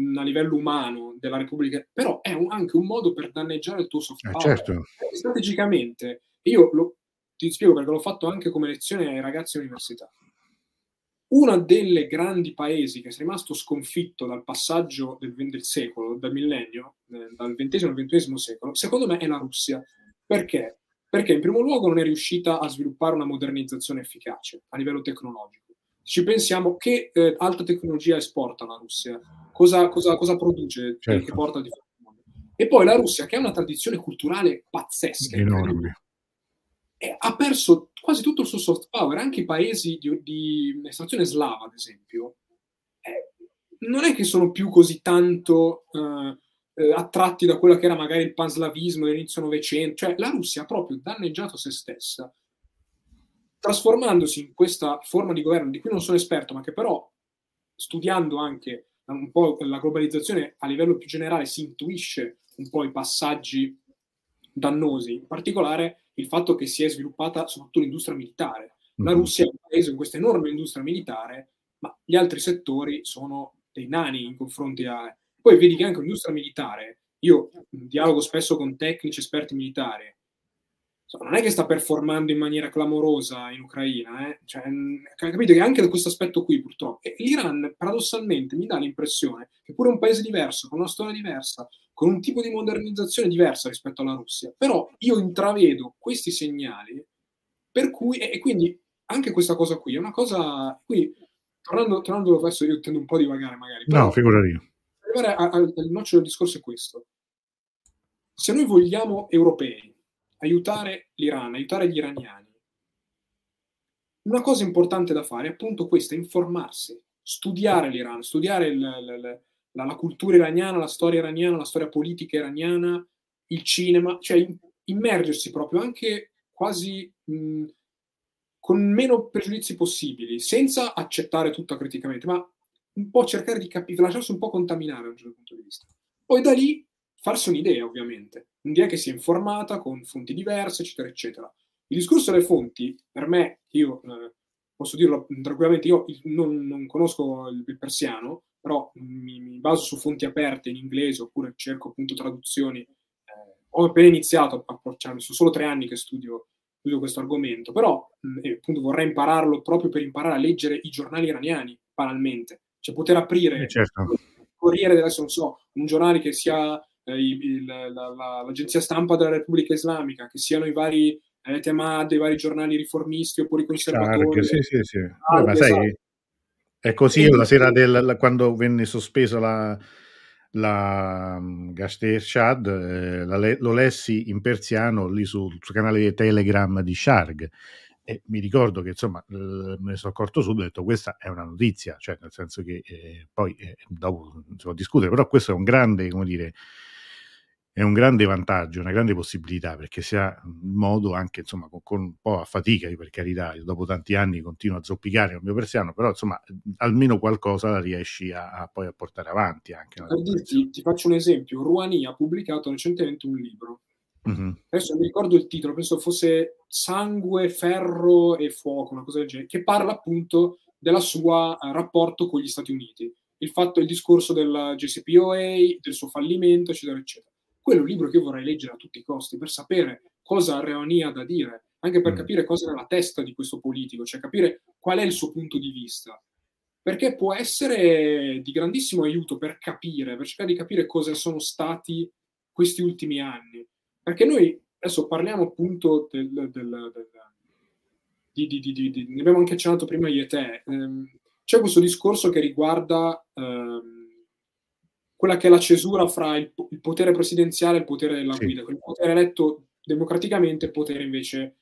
a livello umano della Repubblica, però è anche un modo per danneggiare il tuo soft power. Certo. Strategicamente, io ti spiego perché l'ho fatto anche come lezione ai ragazzi all'università. Uno delle grandi paesi che è rimasto sconfitto dal passaggio del secolo, dal millennio, dal XX al XXI secolo, secondo me è la Russia. Perché? Perché in primo luogo non è riuscita a sviluppare una modernizzazione efficace a livello tecnologico. Ci pensiamo che alta tecnologia esporta la Russia, cosa produce, certo, che porta di fuori al mondo. E poi la Russia, che ha una tradizione culturale pazzesca, enorme, ha perso quasi tutto il suo soft power. Anche i paesi di estrazione slava, ad esempio, non è che sono più così tanto attratti da quello che era magari il panslavismo dell'inizio Novecento. Cioè la Russia ha proprio danneggiato se stessa, trasformandosi in questa forma di governo di cui non sono esperto, ma che però, studiando anche un po' la globalizzazione a livello più generale, si intuisce un po' i passaggi dannosi, in particolare il fatto che si è sviluppata soprattutto l'industria militare. La Russia è un paese con questa enorme industria militare, ma gli altri settori sono dei nani in confronto a... Poi vedi che anche l'industria militare, io dialogo spesso con tecnici, esperti militari, non è che sta performando in maniera clamorosa in Ucraina, Cioè, capite che anche da questo aspetto qui, purtroppo, l'Iran paradossalmente mi dà l'impressione che pure un paese diverso, con una storia diversa, con un tipo di modernizzazione diversa rispetto alla Russia, però io intravedo questi segnali, per cui, e quindi anche questa cosa qui è una cosa, qui, tornando adesso io tendo un po' a divagare magari. No, figurati. Arrivare al nocciolo del discorso è questo. Se noi vogliamo europei aiutare l'Iran, aiutare gli iraniani, una cosa importante da fare è appunto questa, informarsi, studiare l'Iran, studiare la cultura iraniana, la storia iraniana, la storia politica iraniana, il cinema, cioè immergersi proprio anche quasi con meno pregiudizi possibili, senza accettare tutto criticamente, ma un po' cercare di capire, lasciarsi un po' contaminare da un certo punto di vista. Poi da lì farsi un'idea, ovviamente, un'idea che sia informata, con fonti diverse, eccetera, eccetera. Il discorso delle fonti, per me, io posso dirlo tranquillamente, io non conosco il persiano, però mi baso su fonti aperte in inglese, oppure cerco appunto traduzioni. Ho appena iniziato a approcciarmi, sono solo 3 anni che studio questo argomento, però appunto vorrei impararlo proprio per imparare a leggere i giornali iraniani, banalmente. Cioè poter aprire, certo, il Corriere, adesso non so, un giornale che sia l'agenzia stampa della Repubblica Islamica, che siano i vari tema dei vari giornali riformisti oppure conservatori. Sì. Ma sai, esatto. È così. Io la sera quando venne sospesa la Gazeta-Shad, lo lessi in persiano lì sul canale Telegram di Sharg, e mi ricordo che insomma me ne sono accorto subito, ho detto questa è una notizia, cioè nel senso che poi dopo insomma, discutere, però questo è un grande, come dire, è un grande vantaggio, una grande possibilità, perché si ha modo anche insomma con un po' a fatica, io per carità, io dopo tanti anni continuo a zoppicare il mio persiano, però insomma almeno qualcosa la riesci a poi a portare avanti anche. Per dirti, ti faccio un esempio, Rouhani ha pubblicato recentemente un libro. Mm-hmm. Adesso non mi ricordo il titolo, penso fosse Sangue, Ferro e Fuoco, una cosa del genere, che parla appunto della sua rapporto con gli Stati Uniti, il discorso del JCPOA, del suo fallimento, eccetera eccetera. Quello è un libro che io vorrei leggere a tutti i costi per sapere cosa Rouhani ha da dire, anche per capire cosa è nella testa di questo politico, cioè capire qual è il suo punto di vista, perché può essere di grandissimo aiuto per cercare di capire cosa sono stati questi ultimi anni. Perché noi adesso parliamo appunto ne abbiamo anche accennato prima io e te, c'è questo discorso che riguarda quella che è la cesura fra il potere presidenziale e il potere della guida, il potere eletto democraticamente e il potere invece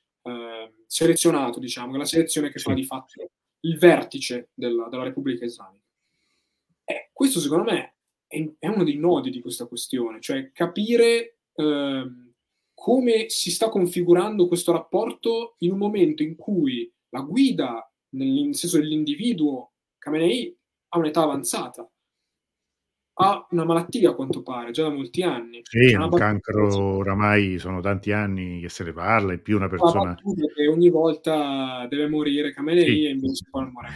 selezionato, diciamo, la selezione che fa di fatto il vertice della Repubblica Islamica. Questo secondo me è uno dei nodi di questa questione, cioè capire come si sta configurando questo rapporto in un momento in cui la guida, nel senso dell'individuo, Khamenei, ha un'età avanzata, ha una malattia a quanto pare, già da molti anni. Sì, un cancro, oramai sono tanti anni che se ne parla, è più una persona... che ogni volta deve morire Khamenei e invece non muore mai.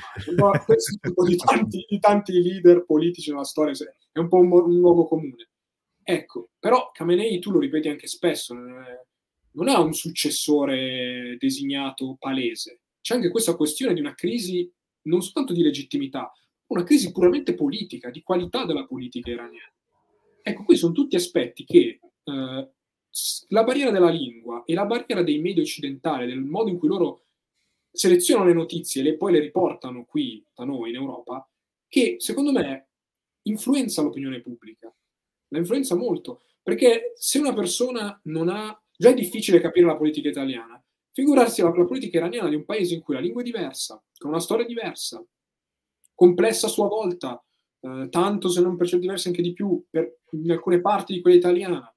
Ma questo tipo di tanti leader politici nella storia è un po' un luogo comune. Ecco, però Khamenei, tu lo ripeti anche spesso, non ha un successore designato palese. C'è anche questa questione di una crisi non soltanto di legittimità, una crisi puramente politica, di qualità della politica iraniana. Ecco, qui sono tutti aspetti che la barriera della lingua e la barriera dei media occidentali, del modo in cui loro selezionano le notizie e poi le riportano qui da noi in Europa, che secondo me influenza l'opinione pubblica. La influenza molto, perché se una persona non ha... Già è difficile capire la politica italiana, Figurarsi la politica iraniana di un paese in cui la lingua è diversa, con una storia diversa, complessa a sua volta, tanto se non per certi versi anche di più in alcune parti di quella italiana,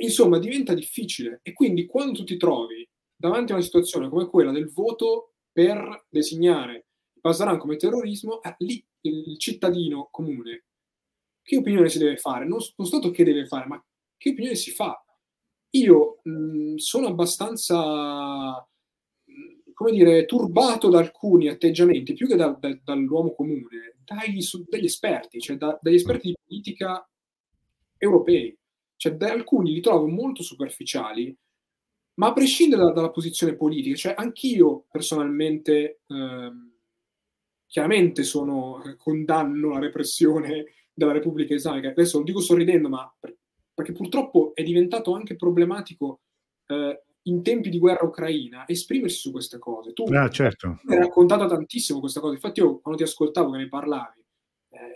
insomma diventa difficile. E quindi quando tu ti trovi davanti a una situazione come quella del voto per designare Pasdaran come terrorismo, lì il cittadino comune che opinione si deve fare? Non tanto che deve fare, ma che opinione si fa? Io sono abbastanza, come dire, turbato da alcuni atteggiamenti, più che dall'uomo comune, dagli esperti, cioè dagli esperti di politica europei. Cioè, da alcuni li trovo molto superficiali, ma a prescindere dalla posizione politica. Cioè, anch'io personalmente, chiaramente condanno la repressione della Repubblica Islamica. Adesso lo dico sorridendo, ma perché purtroppo è diventato anche problematico in tempi di guerra ucraina esprimersi su queste cose. Tu certo. Mi hai raccontato tantissimo questa cosa, infatti io quando ti ascoltavo che ne parlavi,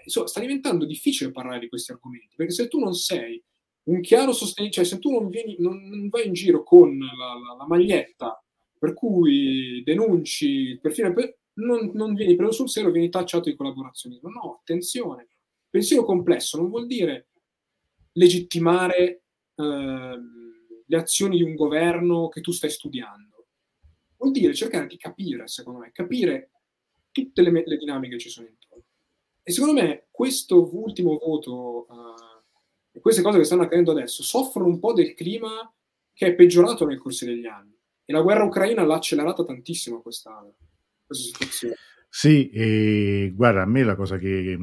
insomma, sta diventando difficile parlare di questi argomenti, perché se tu non sei un chiaro sostenitore, cioè se tu non vai in giro con la maglietta per cui denunci, perfino non vieni preso sul serio, vieni tacciato di collaborazionismo. No, attenzione. Pensiero complesso non vuol dire legittimare le azioni di un governo che tu stai studiando. Vuol dire cercare di capire, secondo me, capire tutte le dinamiche che ci sono intorno. E secondo me questo ultimo voto e queste cose che stanno accadendo adesso soffrono un po' del clima che è peggiorato nel corso degli anni. E la guerra ucraina l'ha accelerata tantissimo questa situazione. Sì, e guarda, a me la cosa che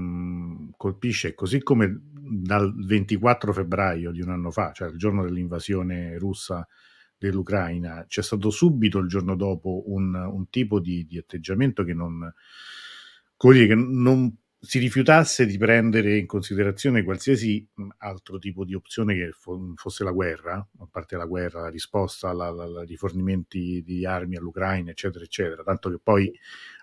colpisce, così come dal 24 febbraio di un anno fa, cioè il giorno dell'invasione russa dell'Ucraina, c'è stato subito il giorno dopo un tipo di atteggiamento che non si rifiutasse di prendere in considerazione qualsiasi altro tipo di opzione che fosse la guerra, a parte la guerra, la risposta, i rifornimenti di armi all'Ucraina, eccetera, eccetera. Tanto che poi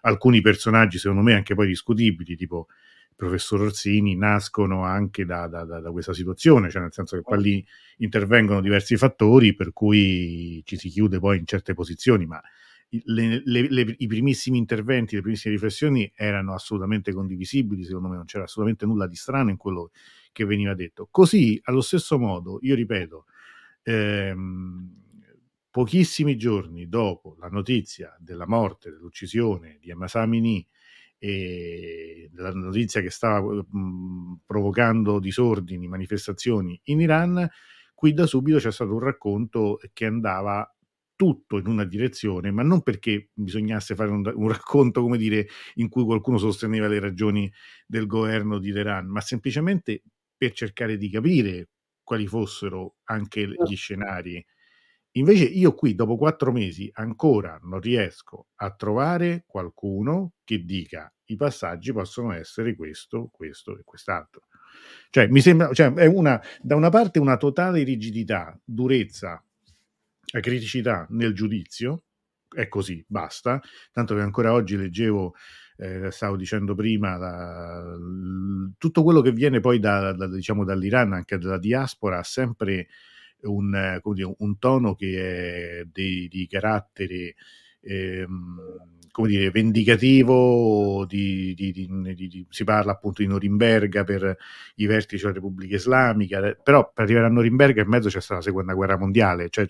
alcuni personaggi, secondo me, anche poi discutibili, tipo il professor Orsini, nascono anche da questa situazione, cioè nel senso che poi lì intervengono diversi fattori per cui ci si chiude poi in certe posizioni, ma i primissimi interventi, le primissime riflessioni erano assolutamente condivisibili, secondo me non c'era assolutamente nulla di strano in quello che veniva detto. Così, allo stesso modo, io ripeto, pochissimi giorni dopo la notizia della morte, dell'uccisione di Khamenei e della notizia che stava provocando disordini, manifestazioni in Iran, qui da subito c'è stato un racconto che andava tutto in una direzione, ma non perché bisognasse fare un racconto, come dire, in cui qualcuno sosteneva le ragioni del governo di Teheran, ma semplicemente per cercare di capire quali fossero anche gli scenari. Invece io qui, dopo 4 mesi, ancora non riesco a trovare qualcuno che dica i passaggi possono essere questo, questo e quest'altro. Cioè, mi sembra, cioè, è da una parte una totale rigidità, durezza, la criticità nel giudizio, è così, basta. Tanto che ancora oggi leggevo, stavo dicendo prima, tutto quello che viene poi diciamo dall'Iran, anche dalla diaspora, ha sempre un tono che è di carattere come dire, vendicativo, si parla appunto di Norimberga per i vertici della Repubblica Islamica, però per arrivare a Norimberga in mezzo c'è stata la Seconda Guerra Mondiale, cioè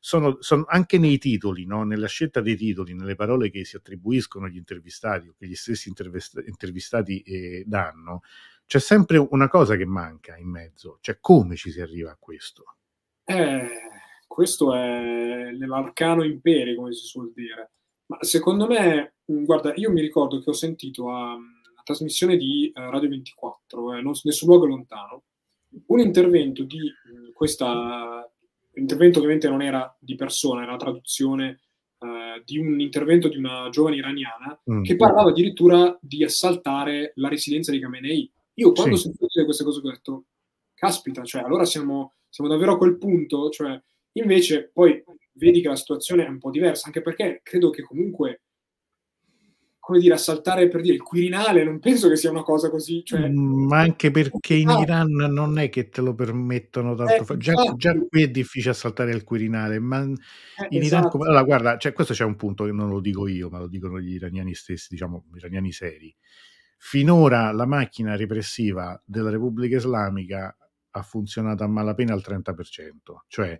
sono anche nei titoli, no? Nella scelta dei titoli, nelle parole che si attribuiscono agli intervistati o che gli stessi intervistati danno, c'è sempre una cosa che manca in mezzo, cioè come ci si arriva a questo? Questo è l'arcano imperi, come si suol dire. Ma secondo me, guarda, io mi ricordo che ho sentito a trasmissione di Radio 24, Nessun Luogo Lontano, un intervento di questa. L'intervento ovviamente non era di persona, era la traduzione di un intervento di una giovane iraniana che parlava addirittura di assaltare la residenza di Khamenei. Io quando ho sentito queste cose ho detto, caspita, cioè allora siamo davvero a quel punto, cioè. Invece poi vedi che la situazione è un po' diversa, anche perché credo che comunque come dire, assaltare per dire il Quirinale, non penso che sia una cosa così, cioè... ma anche perché in Iran non è che te lo permettono tanto già qui è difficile assaltare il Quirinale, ma in Iran come... Allora guarda, cioè, questo c'è un punto che non lo dico io ma lo dicono gli iraniani stessi, diciamo iraniani seri. Finora la macchina repressiva della Repubblica Islamica ha funzionato a malapena al 30%, cioè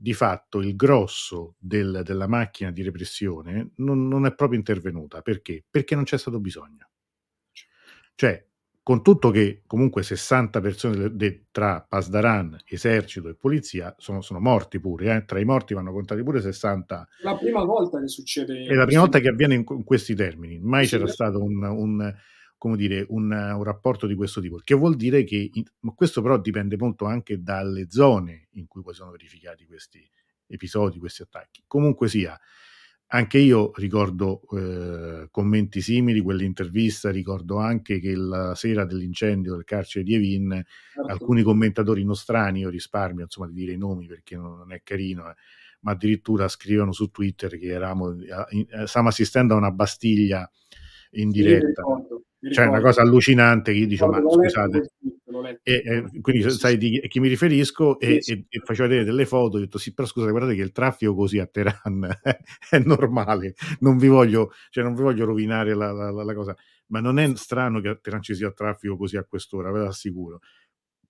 di fatto il grosso della macchina di repressione non è proprio intervenuta. Perché? Perché non c'è stato bisogno. Cioè, con tutto che comunque 60 persone tra Pasdaran, esercito e polizia sono morti pure, tra i morti vanno contati pure 60. La prima volta che succede. È la prima volta che avviene in questi termini. Mai c'era stato un rapporto di questo tipo, che vuol dire che questo però dipende molto anche dalle zone in cui poi sono verificati questi episodi, questi attacchi. Comunque sia, anche io ricordo commenti simili, quell'intervista, ricordo anche che la sera dell'incendio del carcere di Evin alcuni commentatori nostrani, io risparmio insomma di dire i nomi perché non è carino, ma addirittura scrivono su Twitter che stiamo assistendo a una Bastiglia in diretta. Cioè una cosa allucinante che io dico, ma scusate, quindi sai di chi mi riferisco e faceva vedere delle foto, ho detto sì, però scusate, guardate che il traffico così a Teheran è normale, non vi voglio rovinare la cosa, ma non è strano che a Teheran ci sia traffico così a quest'ora, ve lo assicuro.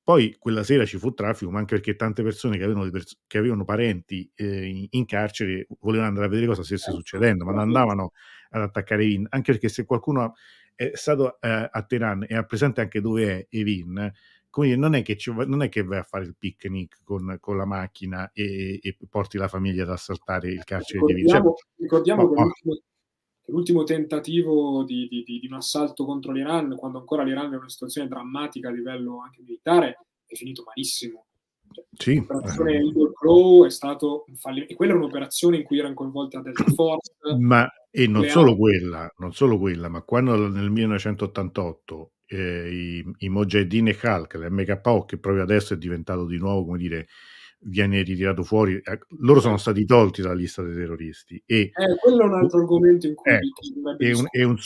Poi quella sera ci fu traffico, ma anche perché tante persone che avevano parenti in carcere volevano andare a vedere cosa stesse succedendo, ma non andavano ad attaccare Evin, anche perché se qualcuno è stato a Teheran e ha presente anche dove è Evin, quindi non è che vai a fare il picnic con la macchina e porti la famiglia ad assaltare il carcere di Evin. Ricordiamo che l'ultimo tentativo di un assalto contro l'Iran, quando ancora l'Iran era una situazione drammatica a livello anche militare, è finito malissimo. Sì. L'operazione Eagle Crow è stato un fallimento, e quella era un'operazione in cui erano coinvolte la Delta Force, ma e non solo quella, ma quando nel 1988 i Mojahedin e Khalq, l'MKO, che proprio adesso è diventato di nuovo, come dire, viene ritirato fuori, loro sono stati tolti dalla lista dei terroristi e quello è un altro argomento in cui un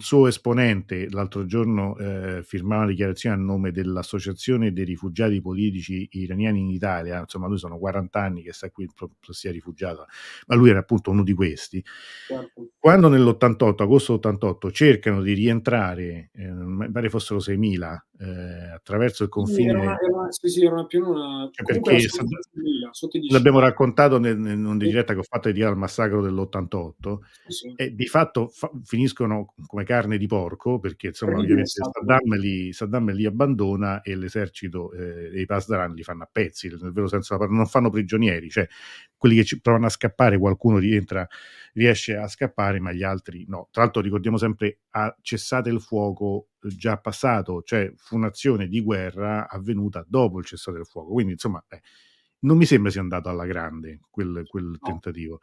suo esponente l'altro giorno firmava una dichiarazione a nome dell'associazione dei rifugiati politici iraniani in Italia, insomma lui sono 40 anni che sta qui, si è rifugiato, ma lui era appunto uno di questi. Certo. Quando nell'88, agosto 88, cercano di rientrare, pare fossero 6.000 attraverso il confine, era più una... Perché l'abbiamo raccontato in una diretta che ho fatto di al massacro dell'88, e di fatto finiscono come carne di porco, perché insomma ovviamente Saddam li abbandona e l'esercito e i Pasdaran li fanno a pezzi, nel vero senso non fanno prigionieri, cioè quelli che provano a scappare, qualcuno riesce a scappare, ma gli altri no. Tra l'altro ricordiamo sempre a cessate il fuoco già passato, cioè fu un'azione di guerra avvenuta dopo il cessate il fuoco, quindi insomma non mi sembra sia andato alla grande quel tentativo.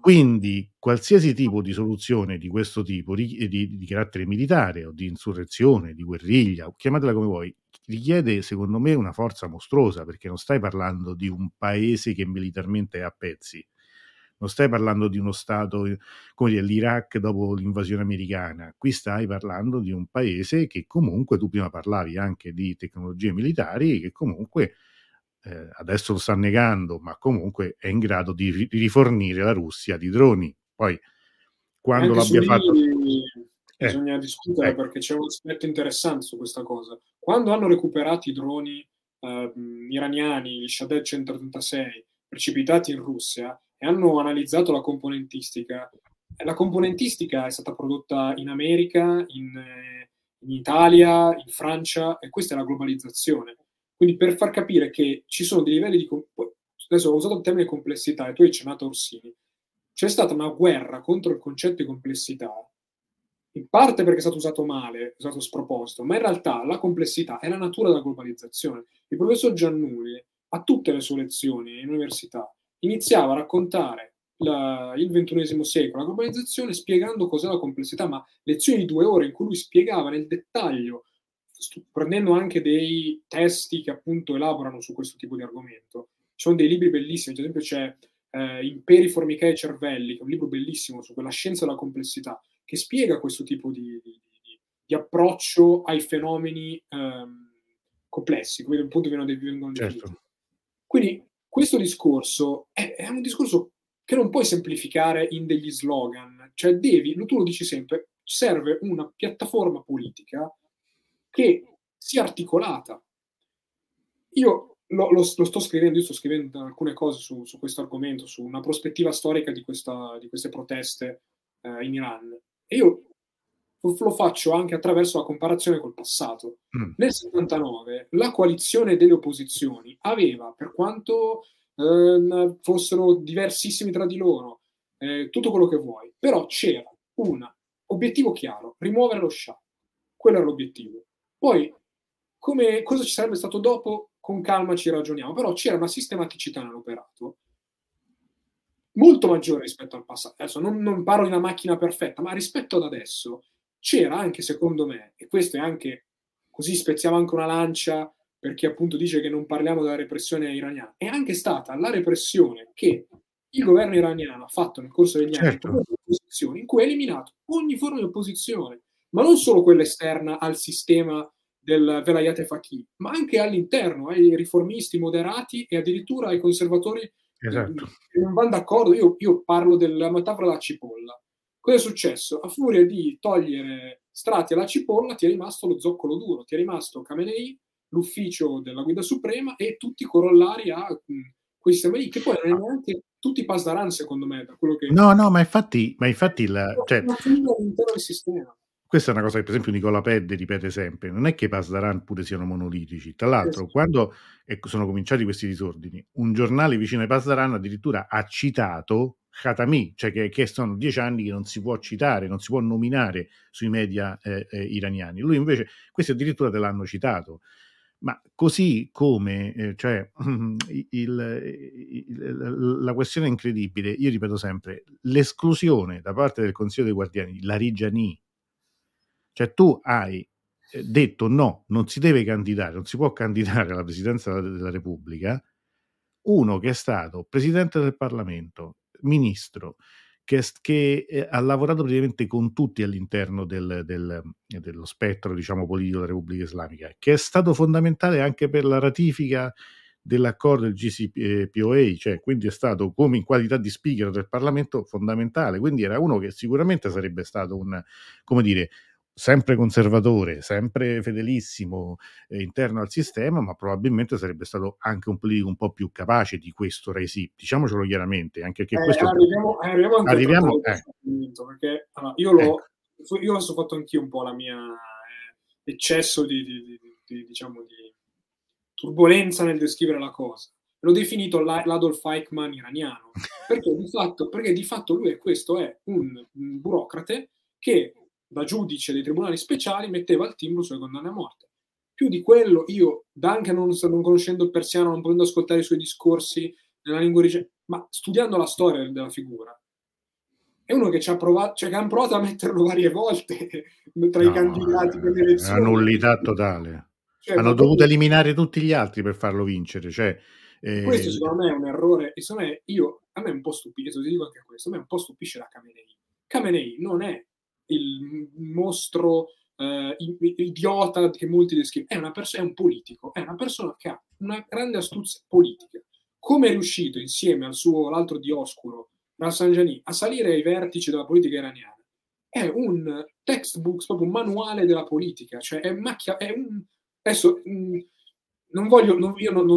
Quindi qualsiasi tipo di soluzione di questo tipo, di carattere militare o di insurrezione, di guerriglia, chiamatela come vuoi, richiede secondo me una forza mostruosa, perché non stai parlando di un paese che militarmente è a pezzi, non stai parlando di uno stato come dire, l'Iraq dopo l'invasione americana, qui stai parlando di un paese che comunque, tu prima parlavi anche di tecnologie militari, che comunque adesso lo sta negando, ma comunque è in grado di rifornire la Russia di droni. Poi quando l'abbia fatto... bisogna discutere perché c'è un aspetto interessante su questa cosa. Quando hanno recuperato i droni iraniani, gli Shahed 136, precipitati in Russia, e hanno analizzato la componentistica, è stata prodotta in America, in Italia, in Francia, e questa è la globalizzazione. Quindi per far capire che ci sono dei livelli di... Adesso ho usato il termine complessità e tu hai accennato Orsini. C'è stata una guerra contro il concetto di complessità, in parte perché è stato usato male, è stato sproposto, ma in realtà la complessità è la natura della globalizzazione. Il professor Giannuli, a tutte le sue lezioni in università, iniziava a raccontare il XXI secolo, la globalizzazione, spiegando cos'è la complessità, ma lezioni di 2 ore in cui lui spiegava nel dettaglio, prendendo anche dei testi che appunto elaborano su questo tipo di argomento. Ci sono dei libri bellissimi, ad esempio c'è Imperi, Formicae e Cervelli, che è un libro bellissimo su quella scienza della complessità, che spiega questo tipo di approccio ai fenomeni complessi, come il punto che non vengono definiti. Quindi questo discorso è un discorso che non puoi semplificare in degli slogan, cioè devi, tu lo dici sempre, serve una piattaforma politica che sia articolata. Io lo sto scrivendo, io sto scrivendo alcune cose su questo argomento, su una prospettiva storica di queste proteste in Iran, e io lo faccio anche attraverso la comparazione col passato. Nel 79 la coalizione delle opposizioni aveva, per quanto fossero diversissimi tra di loro, tutto quello che vuoi, però c'era un obiettivo chiaro: rimuovere lo scià. Quello era l'obiettivo. Poi cosa ci sarebbe stato dopo, con calma ci ragioniamo, però c'era una sistematicità nell'operato molto maggiore rispetto al passato. Adesso non parlo di una macchina perfetta, ma rispetto ad adesso c'era anche, secondo me, e questo è anche, così spezziamo anche una lancia per chi appunto dice che non parliamo della repressione iraniana, è anche stata la repressione che il governo iraniano ha fatto nel corso degli anni, in cui ha eliminato ogni forma di opposizione, ma non solo quella esterna al sistema del Velayat e Faqih, ma anche all'interno, ai riformisti moderati e addirittura ai conservatori che non vanno d'accordo. Io parlo della metafora della cipolla. Cosa è successo? A furia di togliere strati alla cipolla ti è rimasto lo zoccolo duro, ti è rimasto Khamenei, l'ufficio della guida suprema e tutti i corollari a questi sistemi lì, che poi erano anche tutti Pasdaran, secondo me, da quello che... No, ma infatti l'intero sistema. Questa è una cosa che, per esempio, Nicola Pedde ripete sempre: non è che i Pasdaran pure siano monolitici. Tra l'altro, quando sono cominciati questi disordini, un giornale vicino ai Pasdaran addirittura ha citato Khatami, cioè che sono 10 anni che non si può citare, non si può nominare sui media iraniani. Lui invece, questi addirittura te l'hanno citato. Ma così come la questione incredibile, io ripeto sempre, l'esclusione da parte del Consiglio dei Guardiani, la Larijani. Cioè tu hai detto no, non si deve candidare, non si può candidare alla Presidenza della Repubblica uno che è stato Presidente del Parlamento, Ministro, che ha lavorato praticamente con tutti all'interno dello spettro, diciamo, politico della Repubblica Islamica, che è stato fondamentale anche per la ratifica dell'accordo del JCPOA, cioè quindi è stato, come in qualità di speaker del Parlamento, fondamentale. Quindi era uno che sicuramente sarebbe stato un, come dire, sempre conservatore, sempre fedelissimo interno al sistema, ma probabilmente sarebbe stato anche un politico un po' più capace di questo, resi, diciamocelo chiaramente, anche che questo arriviamo anche perché allora, io adesso ho fatto anch'io un po' la mia eccesso di diciamo di turbolenza nel descrivere la cosa. L'ho definito l'Adolf Eichmann iraniano, perché di fatto lui è questo, è un burocrate che da giudice dei tribunali speciali metteva il timbro sulle condanne a morte. Più di quello, io, anche non conoscendo il persiano, non potendo ascoltare i suoi discorsi nella lingua originale, ma studiando la storia della figura, è uno che ci ha provato, cioè che hanno provato a metterlo varie volte tra i candidati per le elezioni. Una nullità totale. Cioè, hanno dovuto eliminare tutti gli altri per farlo vincere. Cioè, questo secondo me è un errore. E secondo me, a me è un po' stupito, ti dico anche questo, a me un po' stupisce la Khamenei. Khamenei non è il mostro idiota che molti descrivono, è un politico, è una persona che ha una grande astuzia politica. Come è riuscito, insieme al suo l'altro Dioscuro, Rafsanjani, a salire ai vertici della politica iraniana? È un textbook, proprio un manuale della politica, cioè non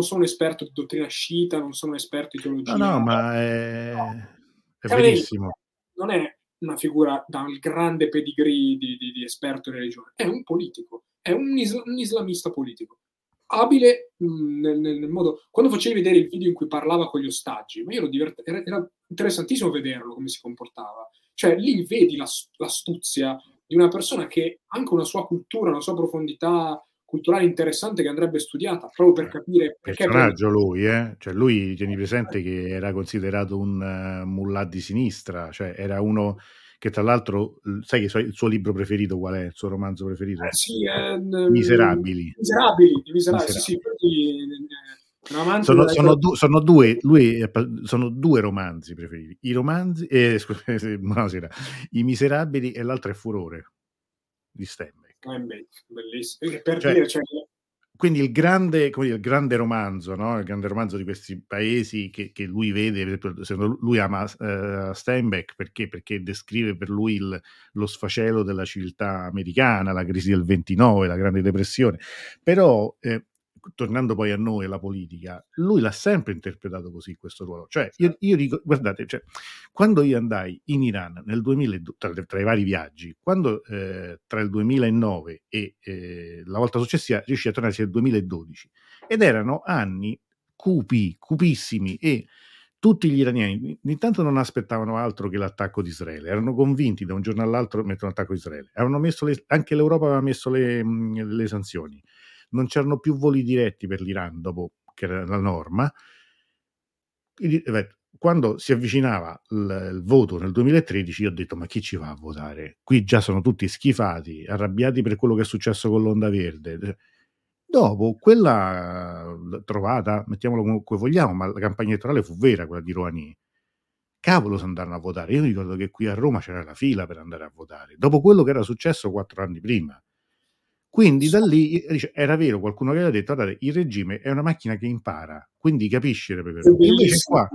sono un esperto di dottrina sciita, non sono un esperto di teologia. È verissimo. Non è una figura dal grande pedigree di esperto in religione, è un politico, è un islamista politico, abile nel modo. Quando facevi vedere il video in cui parlava con gli ostaggi, ma io ero era interessantissimo vederlo come si comportava, cioè lì vedi l'astuzia di una persona che ha anche una sua cultura, una sua profondità culturale interessante che andrebbe studiata proprio per capire perché personaggio lui, cioè lui, tieni presente che era considerato un mullah di sinistra, cioè era uno che, tra l'altro, sai che il suo libro preferito qual è? Il suo romanzo preferito? Miserabili. Sì, Sono due romanzi preferiti. I romanzi, scusate, buonasera, I Miserabili e l'altro è Furore di Steinbeck. Bellissimo. Per cioè, dire, cioè... Quindi il grande romanzo, no? Il grande romanzo di questi paesi che lui vede, lui ama Steinbeck perché descrive per lui lo sfacelo della civiltà americana, la crisi del 29, la Grande Depressione. Però tornando poi a noi, alla politica, lui l'ha sempre interpretato così questo ruolo. Cioè, io dico, guardate, cioè, quando io andai in Iran nel 2002, tra i vari viaggi, quando tra il 2009 e la volta successiva riuscii a tornarci nel 2012, ed erano anni cupissimi, e tutti gli iraniani intanto non aspettavano altro che l'attacco di Israele, erano convinti da un giorno all'altro di mettere un attacco di Israele, avevano messo anche l'Europa aveva messo le sanzioni. Non c'erano più voli diretti per l'Iran dopo che era la norma. Quando si avvicinava il voto nel 2013, io ho detto: ma chi ci va a votare? Qui già sono tutti schifati, arrabbiati per quello che è successo con l'Onda Verde. Dopo quella trovata, mettiamolo come vogliamo, ma la campagna elettorale fu vera, quella di Rouhani. Cavolo, se andarono a votare. Io mi ricordo che qui a Roma c'era la fila per andare a votare, dopo quello che era successo 4 anni prima. Quindi da lì era vero, qualcuno che aveva detto: guardate, il regime è una macchina che impara, quindi capisce le peperoni. Invece qua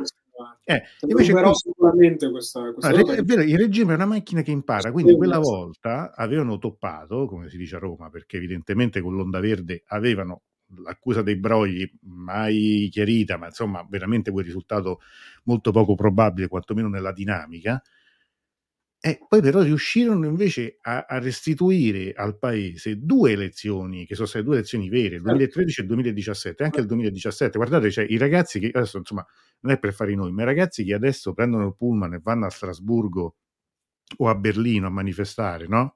però sicuramente questa è vero, il regime è una macchina che impara, quindi quella volta avevano toppato, come si dice a Roma, perché evidentemente con l'Onda Verde avevano l'accusa dei brogli mai chiarita, ma insomma veramente quel risultato molto poco probabile, quantomeno nella dinamica. Poi però riuscirono invece a restituire al paese due elezioni, che sono state due elezioni vere, il 2013 e il 2017, anche il 2017. Guardate, cioè, i ragazzi che adesso, insomma, non è per fare noi, ma i ragazzi che adesso prendono il pullman e vanno a Strasburgo o a Berlino a manifestare, no?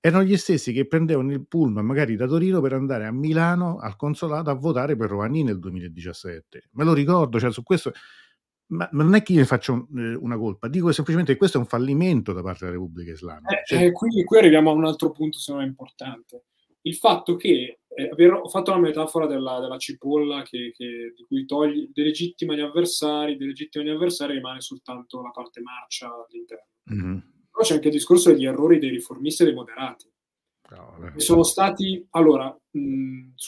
Erano gli stessi che prendevano il pullman magari da Torino per andare a Milano al consolato a votare per Rouhani nel 2017. Me lo ricordo, cioè su questo... Ma non è che io ne faccio una colpa, dico semplicemente che questo è un fallimento da parte della Repubblica Islamica. Qui arriviamo a un altro punto, se non è importante. Il fatto che, ho fatto la metafora della cipolla di cui togli, delegittima gli avversari, rimane soltanto la parte marcia all'interno. Mm-hmm. Però c'è anche il discorso degli errori dei riformisti e dei moderati. Sul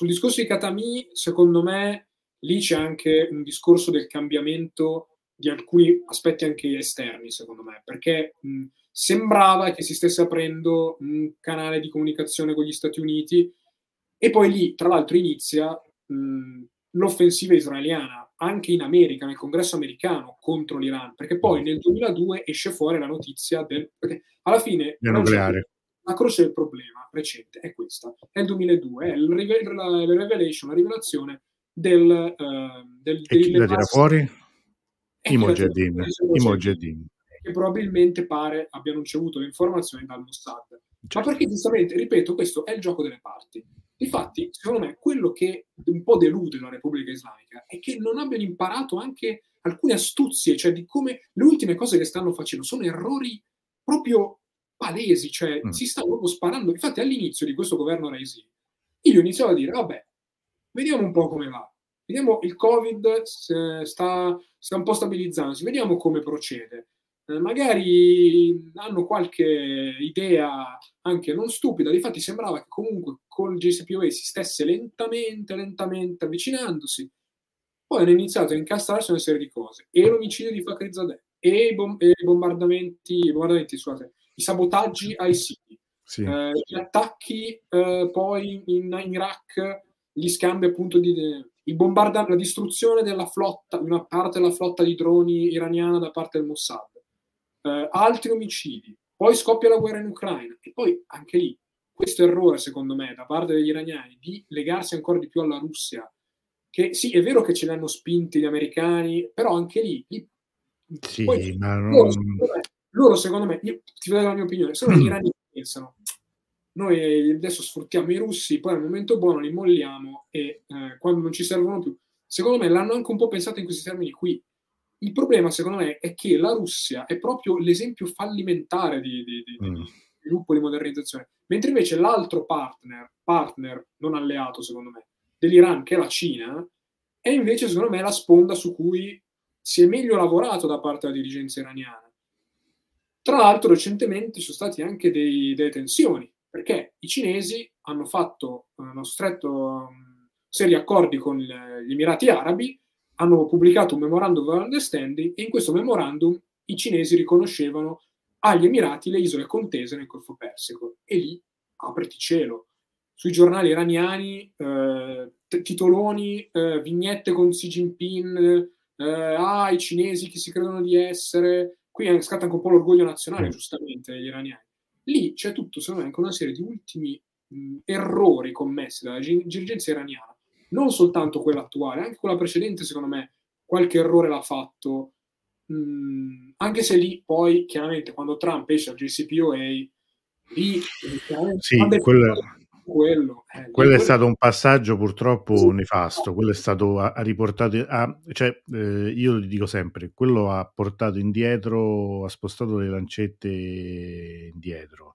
discorso di Khatami, secondo me, lì c'è anche un discorso del cambiamento di alcuni aspetti anche esterni, secondo me, perché sembrava che si stesse aprendo un canale di comunicazione con gli Stati Uniti, e poi lì, tra l'altro, inizia l'offensiva israeliana, anche in America, nel congresso americano, contro l'Iran, perché poi nel 2002 esce fuori la notizia del... perché alla fine... del nucleare. La croce del problema recente è questa. È il 2002, è la rivelazione... e chi la tira fuori? I Mojaddin, che probabilmente pare abbiano ricevuto le informazioni dal Mossad, certo. Ma perché giustamente, ripeto, questo è il gioco delle parti. Infatti secondo me quello che un po' delude la Repubblica Islamica è che non abbiano imparato anche alcune astuzie, cioè di come le ultime cose che stanno facendo sono errori proprio palesi, cioè si stanno proprio sparando. Infatti all'inizio di questo governo Renzi io iniziavo a dire: vabbè, vediamo un po' come va, vediamo il Covid sta un po' stabilizzandosi, vediamo come procede, magari hanno qualche idea anche non stupida. Difatti sembrava che comunque con il JCPOA si stesse lentamente avvicinandosi, poi hanno iniziato a incastrarsi una serie di cose, e l'omicidio di Fakhrizadeh, e i bombardamenti, scusate, i sabotaggi ai siti, sì. Gli attacchi poi in Iraq, gli scambi appunto la distruzione della flotta, una parte della flotta di droni iraniana da parte del Mossad, altri omicidi, poi scoppia la guerra in Ucraina, e poi anche lì questo errore, secondo me, da parte degli iraniani di legarsi ancora di più alla Russia, che sì, è vero che ce li hanno spinti gli americani, però anche lì sì, poi, ma loro secondo me, io ti vedo la mia opinione, sono gli iraniani che pensano: noi adesso sfruttiamo i russi, poi al momento buono li molliamo, e quando non ci servono più. Secondo me l'hanno anche un po' pensato in questi termini qui. Il problema, secondo me, è che la Russia è proprio l'esempio fallimentare di sviluppo, di modernizzazione, mentre invece l'altro partner non alleato, secondo me, dell'Iran, che è la Cina, è invece secondo me la sponda su cui si è meglio lavorato da parte della dirigenza iraniana. Tra l'altro recentemente ci sono state anche delle tensioni, perché i cinesi hanno fatto uno stretto serie accordi con gli Emirati Arabi, hanno pubblicato un memorandum of understanding e in questo memorandum i cinesi riconoscevano agli Emirati le isole contese nel Golfo Persico. E lì, apriti cielo, sui giornali iraniani, titoloni, vignette con Xi Jinping, i cinesi che si credono di essere. Qui scatta anche un po' l'orgoglio nazionale, giustamente, degli iraniani. Lì c'è tutto, secondo me, anche una serie di ultimi errori commessi dalla dirigenza iraniana, non soltanto quella attuale, anche quella precedente, secondo me, qualche errore l'ha fatto, anche se lì poi, chiaramente, quando Trump esce al JCPOA, lì... Sì, quello è stato un passaggio purtroppo nefasto, quello è stato, ha riportato, io dico sempre, quello ha portato indietro, ha spostato le lancette indietro.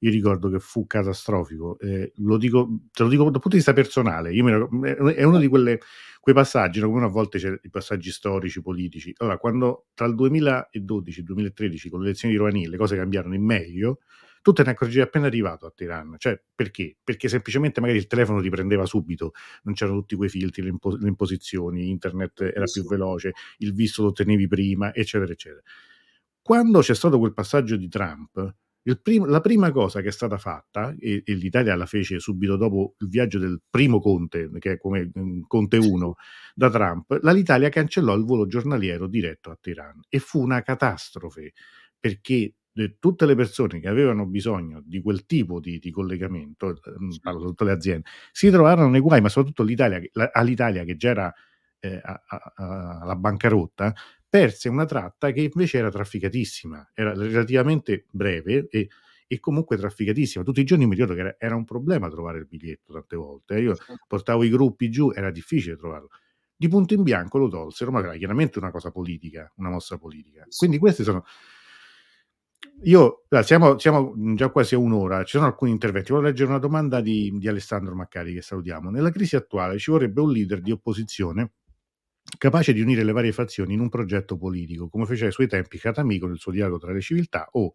Io ricordo che fu catastrofico, te lo dico dal punto di vista personale, è uno di quei passaggi, no? Come a volte c'è i passaggi storici, politici. Allora, quando tra il 2012 e il 2013 con le elezioni di Rouhani le cose cambiarono in meglio, tu te ne accorgevi appena arrivato a Teheran, perché? Perché semplicemente magari il telefono ti prendeva subito, non c'erano tutti quei filtri, le imposizioni, internet era più veloce, il visto lo ottenevi prima, eccetera, eccetera. Quando c'è stato quel passaggio di Trump, la prima cosa che è stata fatta, e l'Italia la fece subito dopo il viaggio del primo Conte, che è come Conte 1 da Trump, l'Italia cancellò il volo giornaliero diretto a Teheran, e fu una catastrofe, perché tutte le persone che avevano bisogno di quel tipo di collegamento, parlo di tutte le aziende, si trovarono nei guai, ma soprattutto all'Italia che già era alla bancarotta, perse una tratta che invece era trafficatissima, era relativamente breve e comunque trafficatissima. Tutti i giorni mi ricordo che era un problema trovare il biglietto tante volte. Io portavo i gruppi giù, era difficile trovarlo. Di punto in bianco lo tolsero, ma era chiaramente una cosa politica, una mossa politica. Quindi questi sono... Siamo già quasi a un'ora, ci sono alcuni interventi. Voglio leggere una domanda di Alessandro Maccari, che salutiamo. Nella crisi attuale ci vorrebbe un leader di opposizione capace di unire le varie fazioni in un progetto politico, come fece ai suoi tempi Khatami con il suo dialogo tra le civiltà, o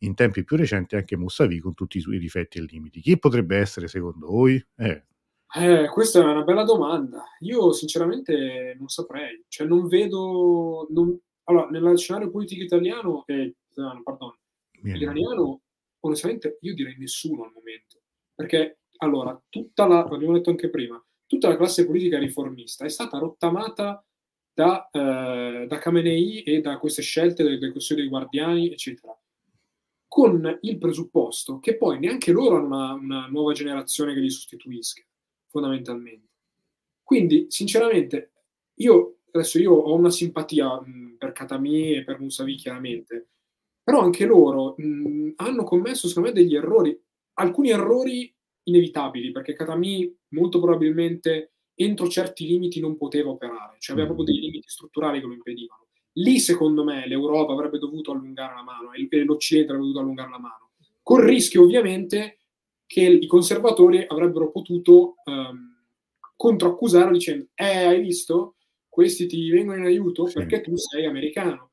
in tempi più recenti anche Musavi con tutti i suoi difetti e limiti. Chi potrebbe essere secondo voi? Questa è una bella domanda. Io sinceramente non saprei, allora, nello scenario politico italiano l'iraniano, onestamente io direi nessuno al momento, perché allora l'abbiamo detto anche prima, tutta la classe politica riformista è stata rottamata da Khamenei e da queste scelte del Consiglio dei Guardiani, eccetera, con il presupposto che poi neanche loro hanno una nuova generazione che li sostituisca, fondamentalmente. Quindi sinceramente io ho una simpatia per Khatami e per Mousavi, chiaramente, però anche loro hanno commesso, secondo me, degli errori, alcuni errori inevitabili, perché Khatami molto probabilmente entro certi limiti non poteva operare, cioè aveva proprio dei limiti strutturali che lo impedivano. Lì, secondo me, l'Europa avrebbe dovuto allungare la mano e l'Occidente avrebbe dovuto allungare la mano, col rischio ovviamente che i conservatori avrebbero potuto controaccusarlo dicendo hai visto? Questi ti vengono in aiuto perché tu sei americano.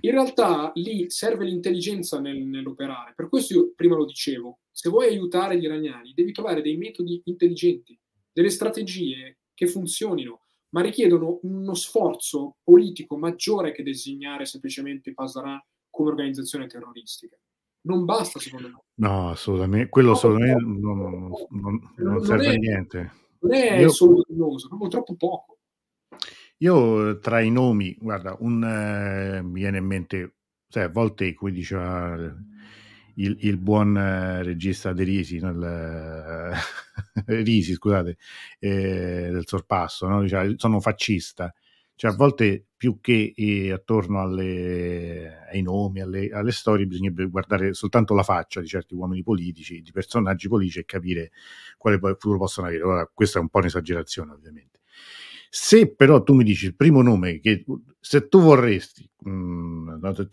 In realtà lì serve l'intelligenza nell'operare, per questo io prima lo dicevo, se vuoi aiutare gli iraniani devi trovare dei metodi intelligenti, delle strategie che funzionino, ma richiedono uno sforzo politico maggiore che designare semplicemente Pasdaran come organizzazione terroristica. Non basta, secondo me. No, assolutamente, quello assolutamente non serve a niente. Non è solo curioso, proprio troppo poco. Io tra i nomi, guarda, mi viene in mente, a volte, come diceva il buon regista De Risi, Risi, scusate, del Sorpasso, no? Diceva, sono fascista. Cioè, a volte più che attorno ai nomi, alle storie, bisognerebbe guardare soltanto la faccia di certi uomini politici, di personaggi politici, e capire quale futuro possono avere. Allora, questa è un po' un'esagerazione, ovviamente. Se però tu mi dici il primo nome, che se tu vorresti,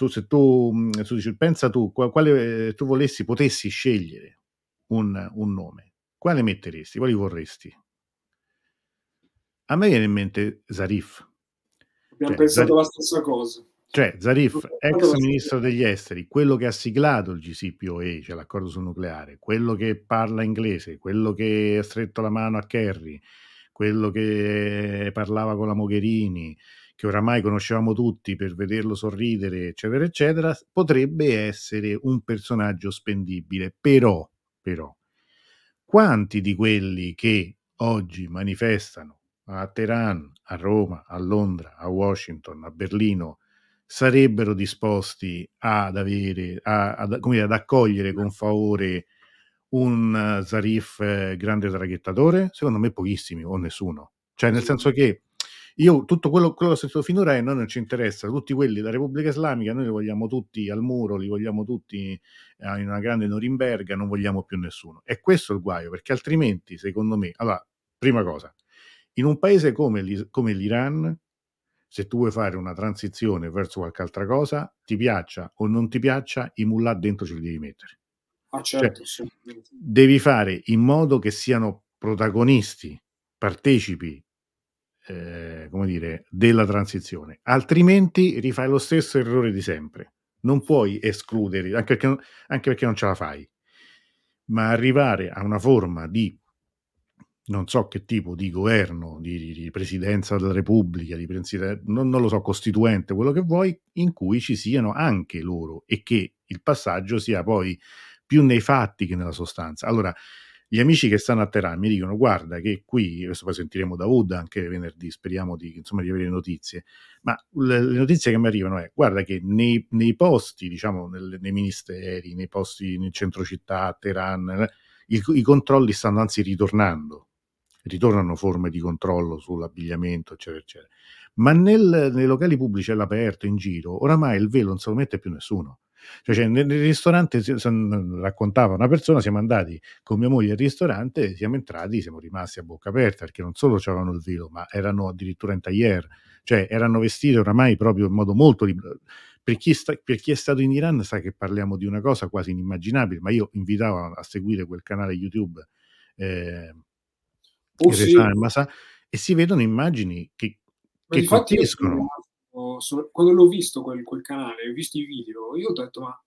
se tu dici, pensa tu, quale tu potessi scegliere un nome, quale metteresti, quali vorresti? A me viene in mente Zarif. Abbiamo pensato Zarif, la stessa cosa. Cioè Zarif, ex ministro degli esteri, quello che ha siglato il JCPOA, cioè l'accordo sul nucleare, quello che parla inglese, quello che ha stretto la mano a Kerry, quello che parlava con la Mogherini, che oramai conoscevamo tutti per vederlo sorridere, eccetera, eccetera, potrebbe essere un personaggio spendibile. Però, quanti di quelli che oggi manifestano a Teheran, a Roma, a Londra, a Washington, a Berlino, sarebbero disposti ad avere, ad accogliere con favore un Zarif grande traghettatore? Secondo me pochissimi o nessuno. Cioè nel senso che io tutto quello che ho sentito finora è noi non ci interessa, tutti quelli della Repubblica Islamica noi li vogliamo tutti al muro, li vogliamo tutti in una grande Norimberga, non vogliamo più nessuno. E questo è il guaio, perché altrimenti secondo me, allora, prima cosa, in un paese come l'Iran, se tu vuoi fare una transizione verso qualche altra cosa, ti piaccia o non ti piaccia, i mullah dentro ce li devi mettere. Ah, certo, cioè, devi fare in modo che siano protagonisti, partecipi, della transizione, altrimenti rifai lo stesso errore di sempre. Non puoi escludere, anche perché non ce la fai, ma arrivare a una forma di non so che tipo di governo, di presidenza della Repubblica, non lo so, costituente, quello che vuoi, in cui ci siano anche loro e che il passaggio sia poi più nei fatti che nella sostanza. Allora, gli amici che stanno a Teheran mi dicono: guarda che qui, adesso poi sentiremo Davud anche venerdì, speriamo di avere notizie, ma le notizie che mi arrivano è: guarda che nei posti, diciamo, nei ministeri, nei posti nel centro città, a Teheran, i controlli stanno anzi ritornando. Ritornano forme di controllo sull'abbigliamento, eccetera, eccetera. Ma nei locali pubblici all'aperto, in giro, oramai il velo non se lo mette più nessuno. Cioè, nel ristorante, raccontava una persona, siamo andati con mia moglie al ristorante, siamo entrati, siamo rimasti a bocca aperta, perché non solo c'avevano il velo, ma erano addirittura in tailleur, cioè erano vestiti oramai proprio in modo molto libero. Per chi è stato in Iran sa che parliamo di una cosa quasi inimmaginabile, ma io invitavo a seguire quel canale YouTube e si vedono immagini che colpiscono. Quando l'ho visto quel canale, ho visto i video, io ho detto: ma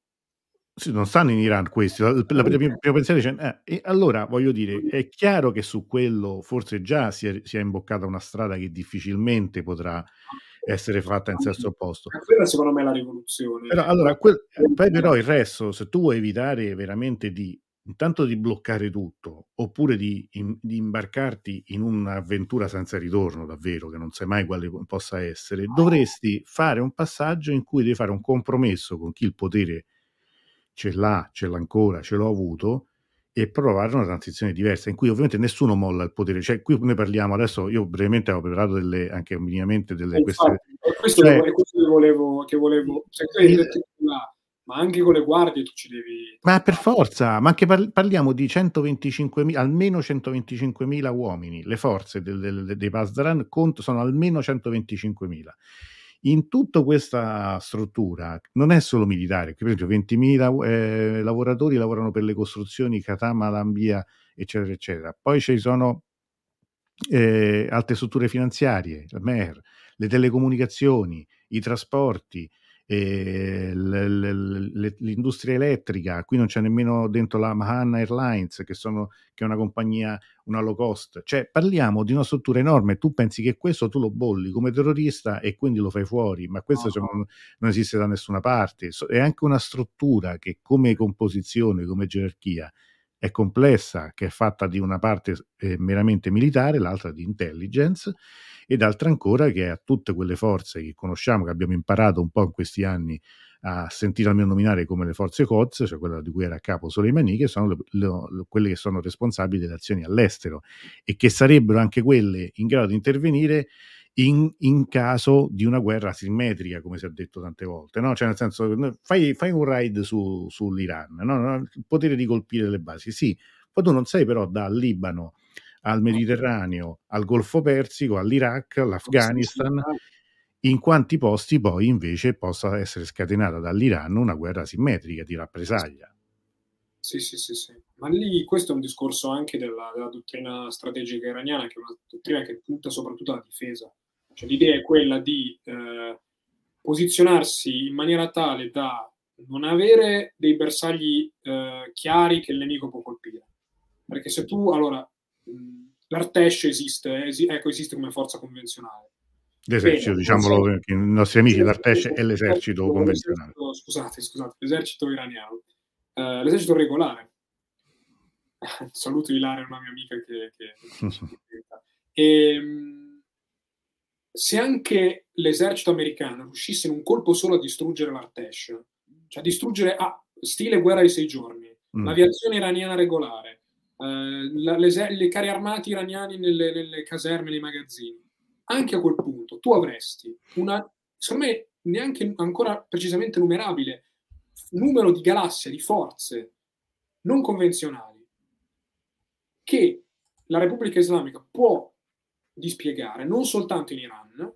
sì, non stanno in Iran questi. La prima pensiero dice: e allora voglio dire, è chiaro che su quello forse già si è imboccata una strada che difficilmente potrà essere fatta in senso opposto. Quella secondo me è la rivoluzione. Però, allora, però il resto, se tu vuoi evitare veramente intanto di bloccare tutto, oppure di imbarcarti in un'avventura senza ritorno, davvero, che non sai mai quale possa essere, dovresti fare un passaggio in cui devi fare un compromesso con chi il potere ce l'ha ancora, ce l'ha avuto, e provare una transizione diversa, in cui ovviamente nessuno molla il potere. Cioè, qui ne parliamo adesso, io brevemente avevo preparato anche minimamente delle questioni. Questo volevo. Ma anche con le guardie tu ci devi... Ma per forza, ma anche parliamo di 125.000, almeno 125.000 uomini. Le forze dei Pasdaran sono almeno 125.000. In tutta questa struttura non è solo militare, per esempio 20.000 lavoratori lavorano per le costruzioni, Khatami, Lambia, eccetera, eccetera. Poi ci sono altre strutture finanziarie, la MER, le telecomunicazioni, i trasporti, l'industria elettrica. Qui non c'è nemmeno dentro la Mahanna Airlines, che è una compagnia, una low cost. Cioè parliamo di una struttura enorme. Tu pensi che questo tu lo bolli come terrorista e quindi lo fai fuori, ma questo non esiste da nessuna parte. È anche una struttura che come composizione, come gerarchia è complessa, che è fatta di una parte meramente militare, l'altra di intelligence, ed altra ancora che ha tutte quelle forze che conosciamo, che abbiamo imparato un po' in questi anni a sentire almeno nominare come le forze Quds, cioè quella di cui era a capo Soleimani, che sono quelle che sono responsabili delle azioni all'estero e che sarebbero anche quelle in grado di intervenire in caso di una guerra asimmetrica, come si è detto tante volte, no? Cioè nel senso, fai un raid sull'Iran, no? Il potere di colpire le basi, sì, poi tu non sei però dal Libano al Mediterraneo, al Golfo Persico, all'Iraq, all'Afghanistan, in quanti posti poi invece possa essere scatenata dall'Iran una guerra asimmetrica di rappresaglia. Sì. Ma lì questo è un discorso anche della dottrina strategica iraniana, che è una dottrina che punta soprattutto alla difesa. Cioè l'idea è quella di posizionarsi in maniera tale da non avere dei bersagli chiari che il nemico può colpire. Perché se tu, allora, l'Artesh esiste come forza convenzionale. L'esercito, diciamolo, i nostri amici, l'Artesh è l'esercito convenzionale. Scusate, l'esercito iraniano. L'esercito regolare. Saluto Ilaria, una mia amica che se anche l'esercito americano riuscisse in un colpo solo a distruggere l'Artesh, cioè distruggere stile guerra di 6 giorni, l'aviazione iraniana regolare, le carri armati iraniani nelle caserme, nei magazzini, anche a quel punto tu avresti una, secondo me, neanche ancora precisamente numerabile numero di galassie, di forze non convenzionali che la Repubblica Islamica può dispiegare non soltanto in Iran.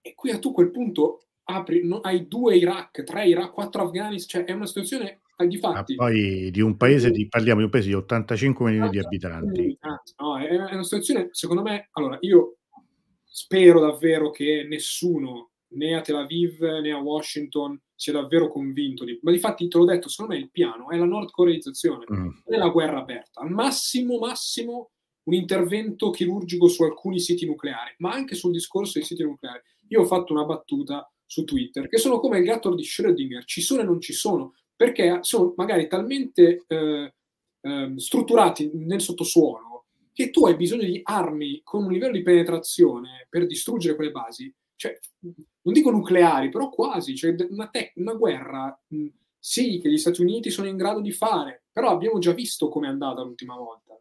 E qui a tu quel punto apri, no, hai 2 Iraq, 3 Iraq, 4 Afghanistan, cioè è una situazione di fatti. Ma poi di un paese parliamo di un paese di 85 milioni di abitanti. No, è una situazione, secondo me, allora io spero davvero che nessuno, né a Tel Aviv né a Washington, sia davvero convinto di, ma difatti te l'ho detto, secondo me il piano è la nordcoreizzazione, è la guerra aperta, al massimo un intervento chirurgico su alcuni siti nucleari, ma anche sul discorso dei siti nucleari. Io ho fatto una battuta su Twitter, che sono come il gatto di Schrödinger, ci sono e non ci sono, perché sono magari talmente strutturati nel sottosuolo che tu hai bisogno di armi con un livello di penetrazione per distruggere quelle basi, cioè, non dico nucleari, però quasi, cioè una guerra, sì, che gli Stati Uniti sono in grado di fare, però abbiamo già visto com'è andata l'ultima volta.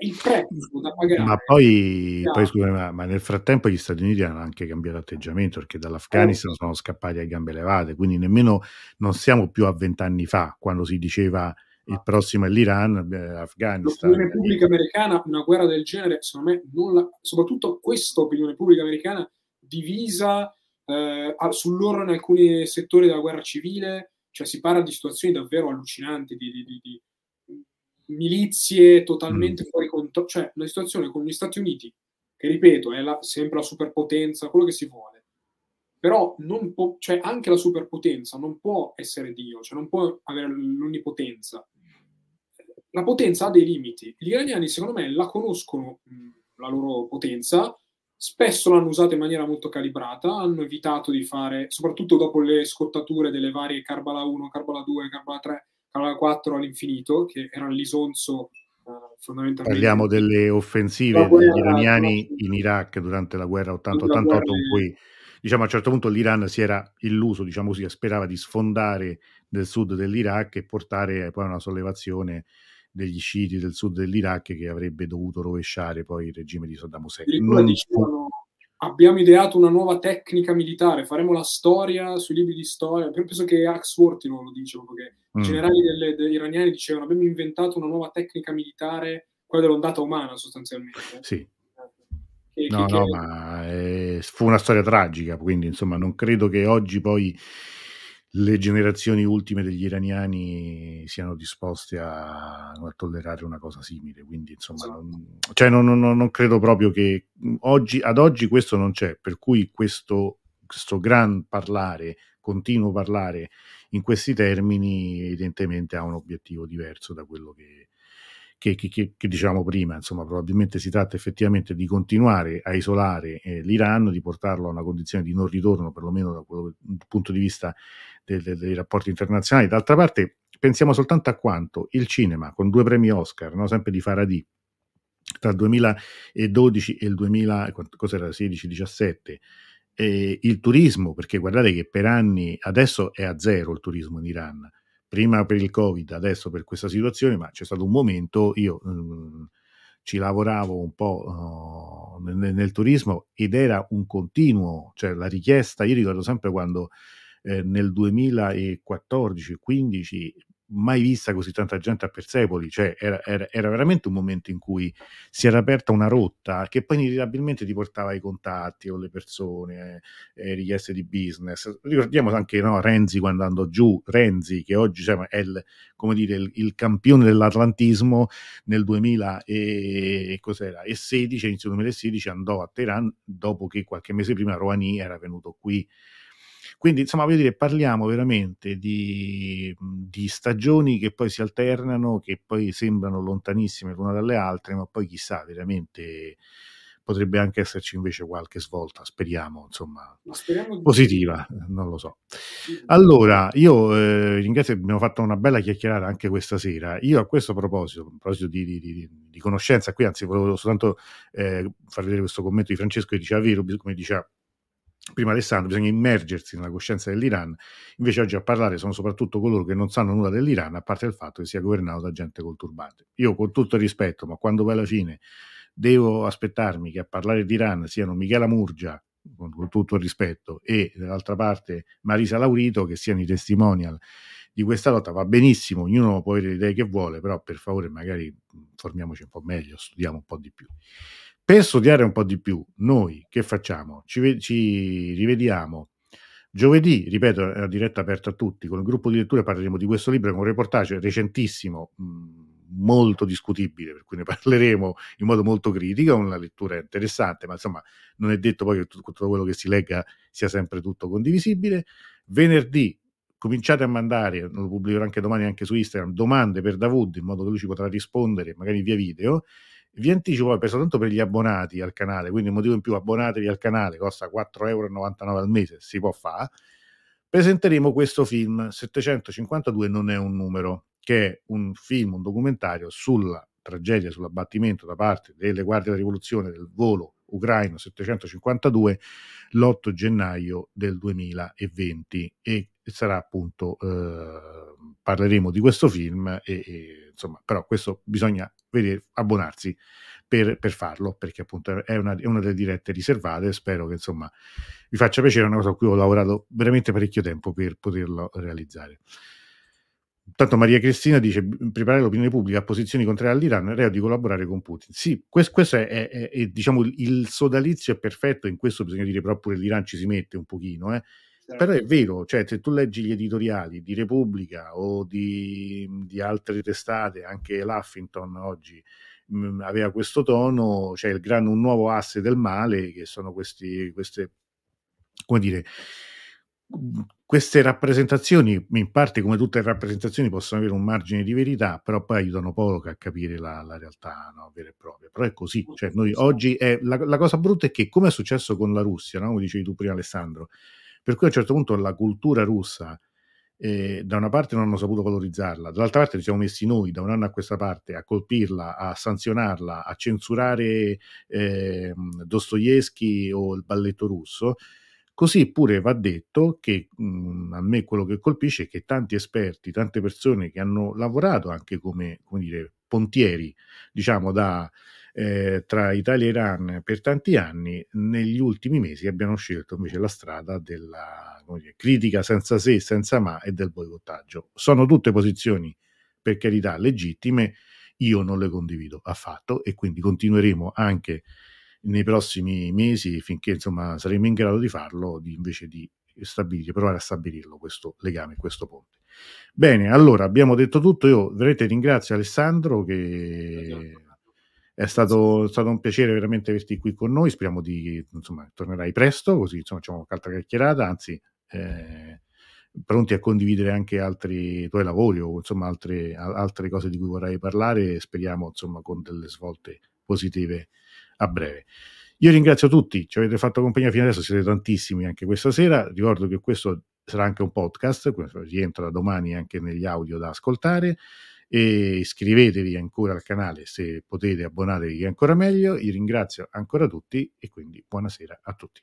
Il prezzo da pagare. Ma poi scusami, ma nel frattempo gli Stati Uniti hanno anche cambiato atteggiamento, perché dall'Afghanistan sono scappati a gambe levate, quindi nemmeno non siamo più a 20 anni fa quando si diceva il prossimo è l'Iran, Afghanistan. L'opinione pubblica americana, una guerra del genere, secondo me, non la, soprattutto questa opinione pubblica americana divisa sull'orlo in alcuni settori della guerra civile, cioè si parla di situazioni davvero allucinanti, di milizie totalmente fuori controllo, cioè una situazione con gli Stati Uniti che, ripeto, è sempre la superpotenza, quello che si vuole, però non può, cioè anche la superpotenza non può essere Dio, cioè non può avere l'onnipotenza, la potenza ha dei limiti. Gli iraniani, secondo me, la conoscono la loro potenza, spesso l'hanno usata in maniera molto calibrata, hanno evitato di fare, soprattutto dopo le scottature delle varie Karbala 1, Karbala 2, Karbala 3, Karbala 4 all'infinito, che era l'isonzo fondamentalmente. Parliamo delle offensive degli iraniani in Iraq durante la guerra 80-88, in cui diciamo a un certo punto l'Iran si era illuso, diciamo così, sperava di sfondare nel sud dell'Iraq e portare poi una sollevazione degli sciiti del sud dell'Iraq, che avrebbe dovuto rovesciare poi il regime di Saddam Hussein. Non dicevano, abbiamo ideato una nuova tecnica militare, faremo la storia sui libri di storia. Penso che Axworthy non lo dice, perché i generali degli iraniani dicevano abbiamo inventato una nuova tecnica militare, quella dell'ondata umana sostanzialmente. Sì. Fu una storia tragica, quindi insomma non credo che oggi poi le generazioni ultime degli iraniani siano disposte a tollerare una cosa simile, quindi insomma non credo proprio che ad oggi questo non c'è, per cui questo gran parlare, continuo parlare in questi termini evidentemente ha un obiettivo diverso da quello che diciamo prima. Insomma, probabilmente si tratta effettivamente di continuare a isolare l'Iran, di portarlo a una condizione di non ritorno, perlomeno da quello, dal punto di vista dei rapporti internazionali. D'altra parte pensiamo soltanto a quanto il cinema, con 2 premi Oscar, no, sempre di Farhadi, tra il 2012 e il 2016-17, il turismo, perché guardate che per anni, adesso è a zero il turismo in Iran, prima per il Covid, adesso per questa situazione, ma c'è stato un momento, io ci lavoravo un po' nel turismo ed era un continuo, cioè la richiesta. Io ricordo sempre quando nel 2014-15 mai vista così tanta gente a Persepoli, cioè era veramente un momento in cui si era aperta una rotta che poi inevitabilmente ti portava ai contatti con le persone, richieste di business. Ricordiamo anche, no, Renzi quando andò giù, Renzi che oggi, cioè, è il campione dell'atlantismo, nel 2016, inizio 2016 andò a Teheran dopo che qualche mese prima Rouhani era venuto qui. Quindi, insomma, voglio dire, parliamo veramente di stagioni che poi si alternano, che poi sembrano lontanissime l'una dalle altre, ma poi chissà, veramente potrebbe anche esserci invece qualche svolta, speriamo, insomma, positiva, non lo so. Allora, io ringrazio, abbiamo fatto una bella chiacchierata anche questa sera. Io a questo proposito, di conoscenza, qui anzi volevo soltanto far vedere questo commento di Francesco che diceva, vero, come diceva prima Alessandro, bisogna immergersi nella coscienza dell'Iran, invece oggi a parlare sono soprattutto coloro che non sanno nulla dell'Iran, a parte il fatto che sia governato da gente col turbante. Io con tutto il rispetto, ma quando poi alla fine devo aspettarmi che a parlare di Iran siano Michela Murgia, con tutto il rispetto, e dall'altra parte Marisa Laurito, che siano i testimonial di questa lotta, va benissimo, ognuno può avere le idee che vuole, però per favore magari formiamoci un po' meglio, studiamo un po' di più. Per studiare un po' di più, noi che facciamo? Ci rivediamo giovedì, ripeto, è una diretta aperta a tutti, con il gruppo di lettura parleremo di questo libro, è un reportage recentissimo, molto discutibile, per cui ne parleremo in modo molto critico, una lettura interessante, ma insomma non è detto poi che tutto quello che si legga sia sempre tutto condivisibile. Venerdì cominciate a mandare, lo pubblicherò anche domani anche su Instagram, domande per Davud, in modo che lui ci potrà rispondere magari via video. Vi anticipo poi, soltanto per gli abbonati al canale, quindi un motivo in più, abbonatevi al canale, costa €4,99 al mese, si può fare. Presenteremo questo film, 752 non è un numero, che è un film, un documentario sulla tragedia, sull'abbattimento da parte delle guardie della rivoluzione del volo ucraino 752 l'8 gennaio del 2020, e sarà appunto, parleremo di questo film e insomma, però questo bisogna vedere, abbonarsi per farlo, perché appunto è una delle dirette riservate. Spero che insomma vi faccia piacere, è una cosa a cui ho lavorato veramente parecchio tempo per poterlo realizzare. Tanto Maria Cristina dice: preparare l'opinione pubblica a posizioni contrarie all'Iran, reo di collaborare con Putin. Sì, questo è diciamo il sodalizio è perfetto, in questo bisogna dire, però pure l'Iran ci si mette un pochino, Però è vero, cioè se tu leggi gli editoriali di Repubblica o di altre testate, anche l'Huffington oggi aveva questo tono, cioè un nuovo asse del male, che sono queste come dire, queste rappresentazioni, in parte come tutte le rappresentazioni possono avere un margine di verità, però poi aiutano poco a capire la realtà, no, vera e propria, però è così, cioè noi oggi la cosa brutta è che, come è successo con la Russia, no? Come dicevi tu prima Alessandro, per cui a un certo punto la cultura russa, da una parte non hanno saputo valorizzarla, dall'altra parte ci siamo messi noi da un anno a questa parte a colpirla, a sanzionarla, a censurare Dostoevskij o il balletto russo. Così pure va detto che a me quello che colpisce è che tanti esperti, tante persone che hanno lavorato anche come dire, pontieri, diciamo, tra Italia e Iran per tanti anni, negli ultimi mesi abbiano scelto invece la strada della, come dire, critica senza se, senza ma e del boicottaggio. Sono tutte posizioni, per carità, legittime, io non le condivido affatto e quindi continueremo anche nei prossimi mesi, finché insomma saremo in grado di farlo, provare a stabilirlo questo legame, questo ponte. Bene, allora abbiamo detto tutto. Io veramente ringrazio Alessandro, che è stato un piacere veramente averti qui con noi, speriamo di, insomma, tornerai presto, così insomma facciamo un'altra chiacchierata, anzi pronti a condividere anche altri tuoi lavori o insomma altre cose di cui vorrai parlare, speriamo insomma con delle svolte positive a breve. Io ringrazio tutti, ci avete fatto compagnia fino adesso, siete tantissimi anche questa sera, ricordo che questo sarà anche un podcast, rientra domani anche negli audio da ascoltare, e iscrivetevi ancora al canale se potete, abbonatevi che è ancora meglio, io ringrazio ancora tutti e quindi buonasera a tutti.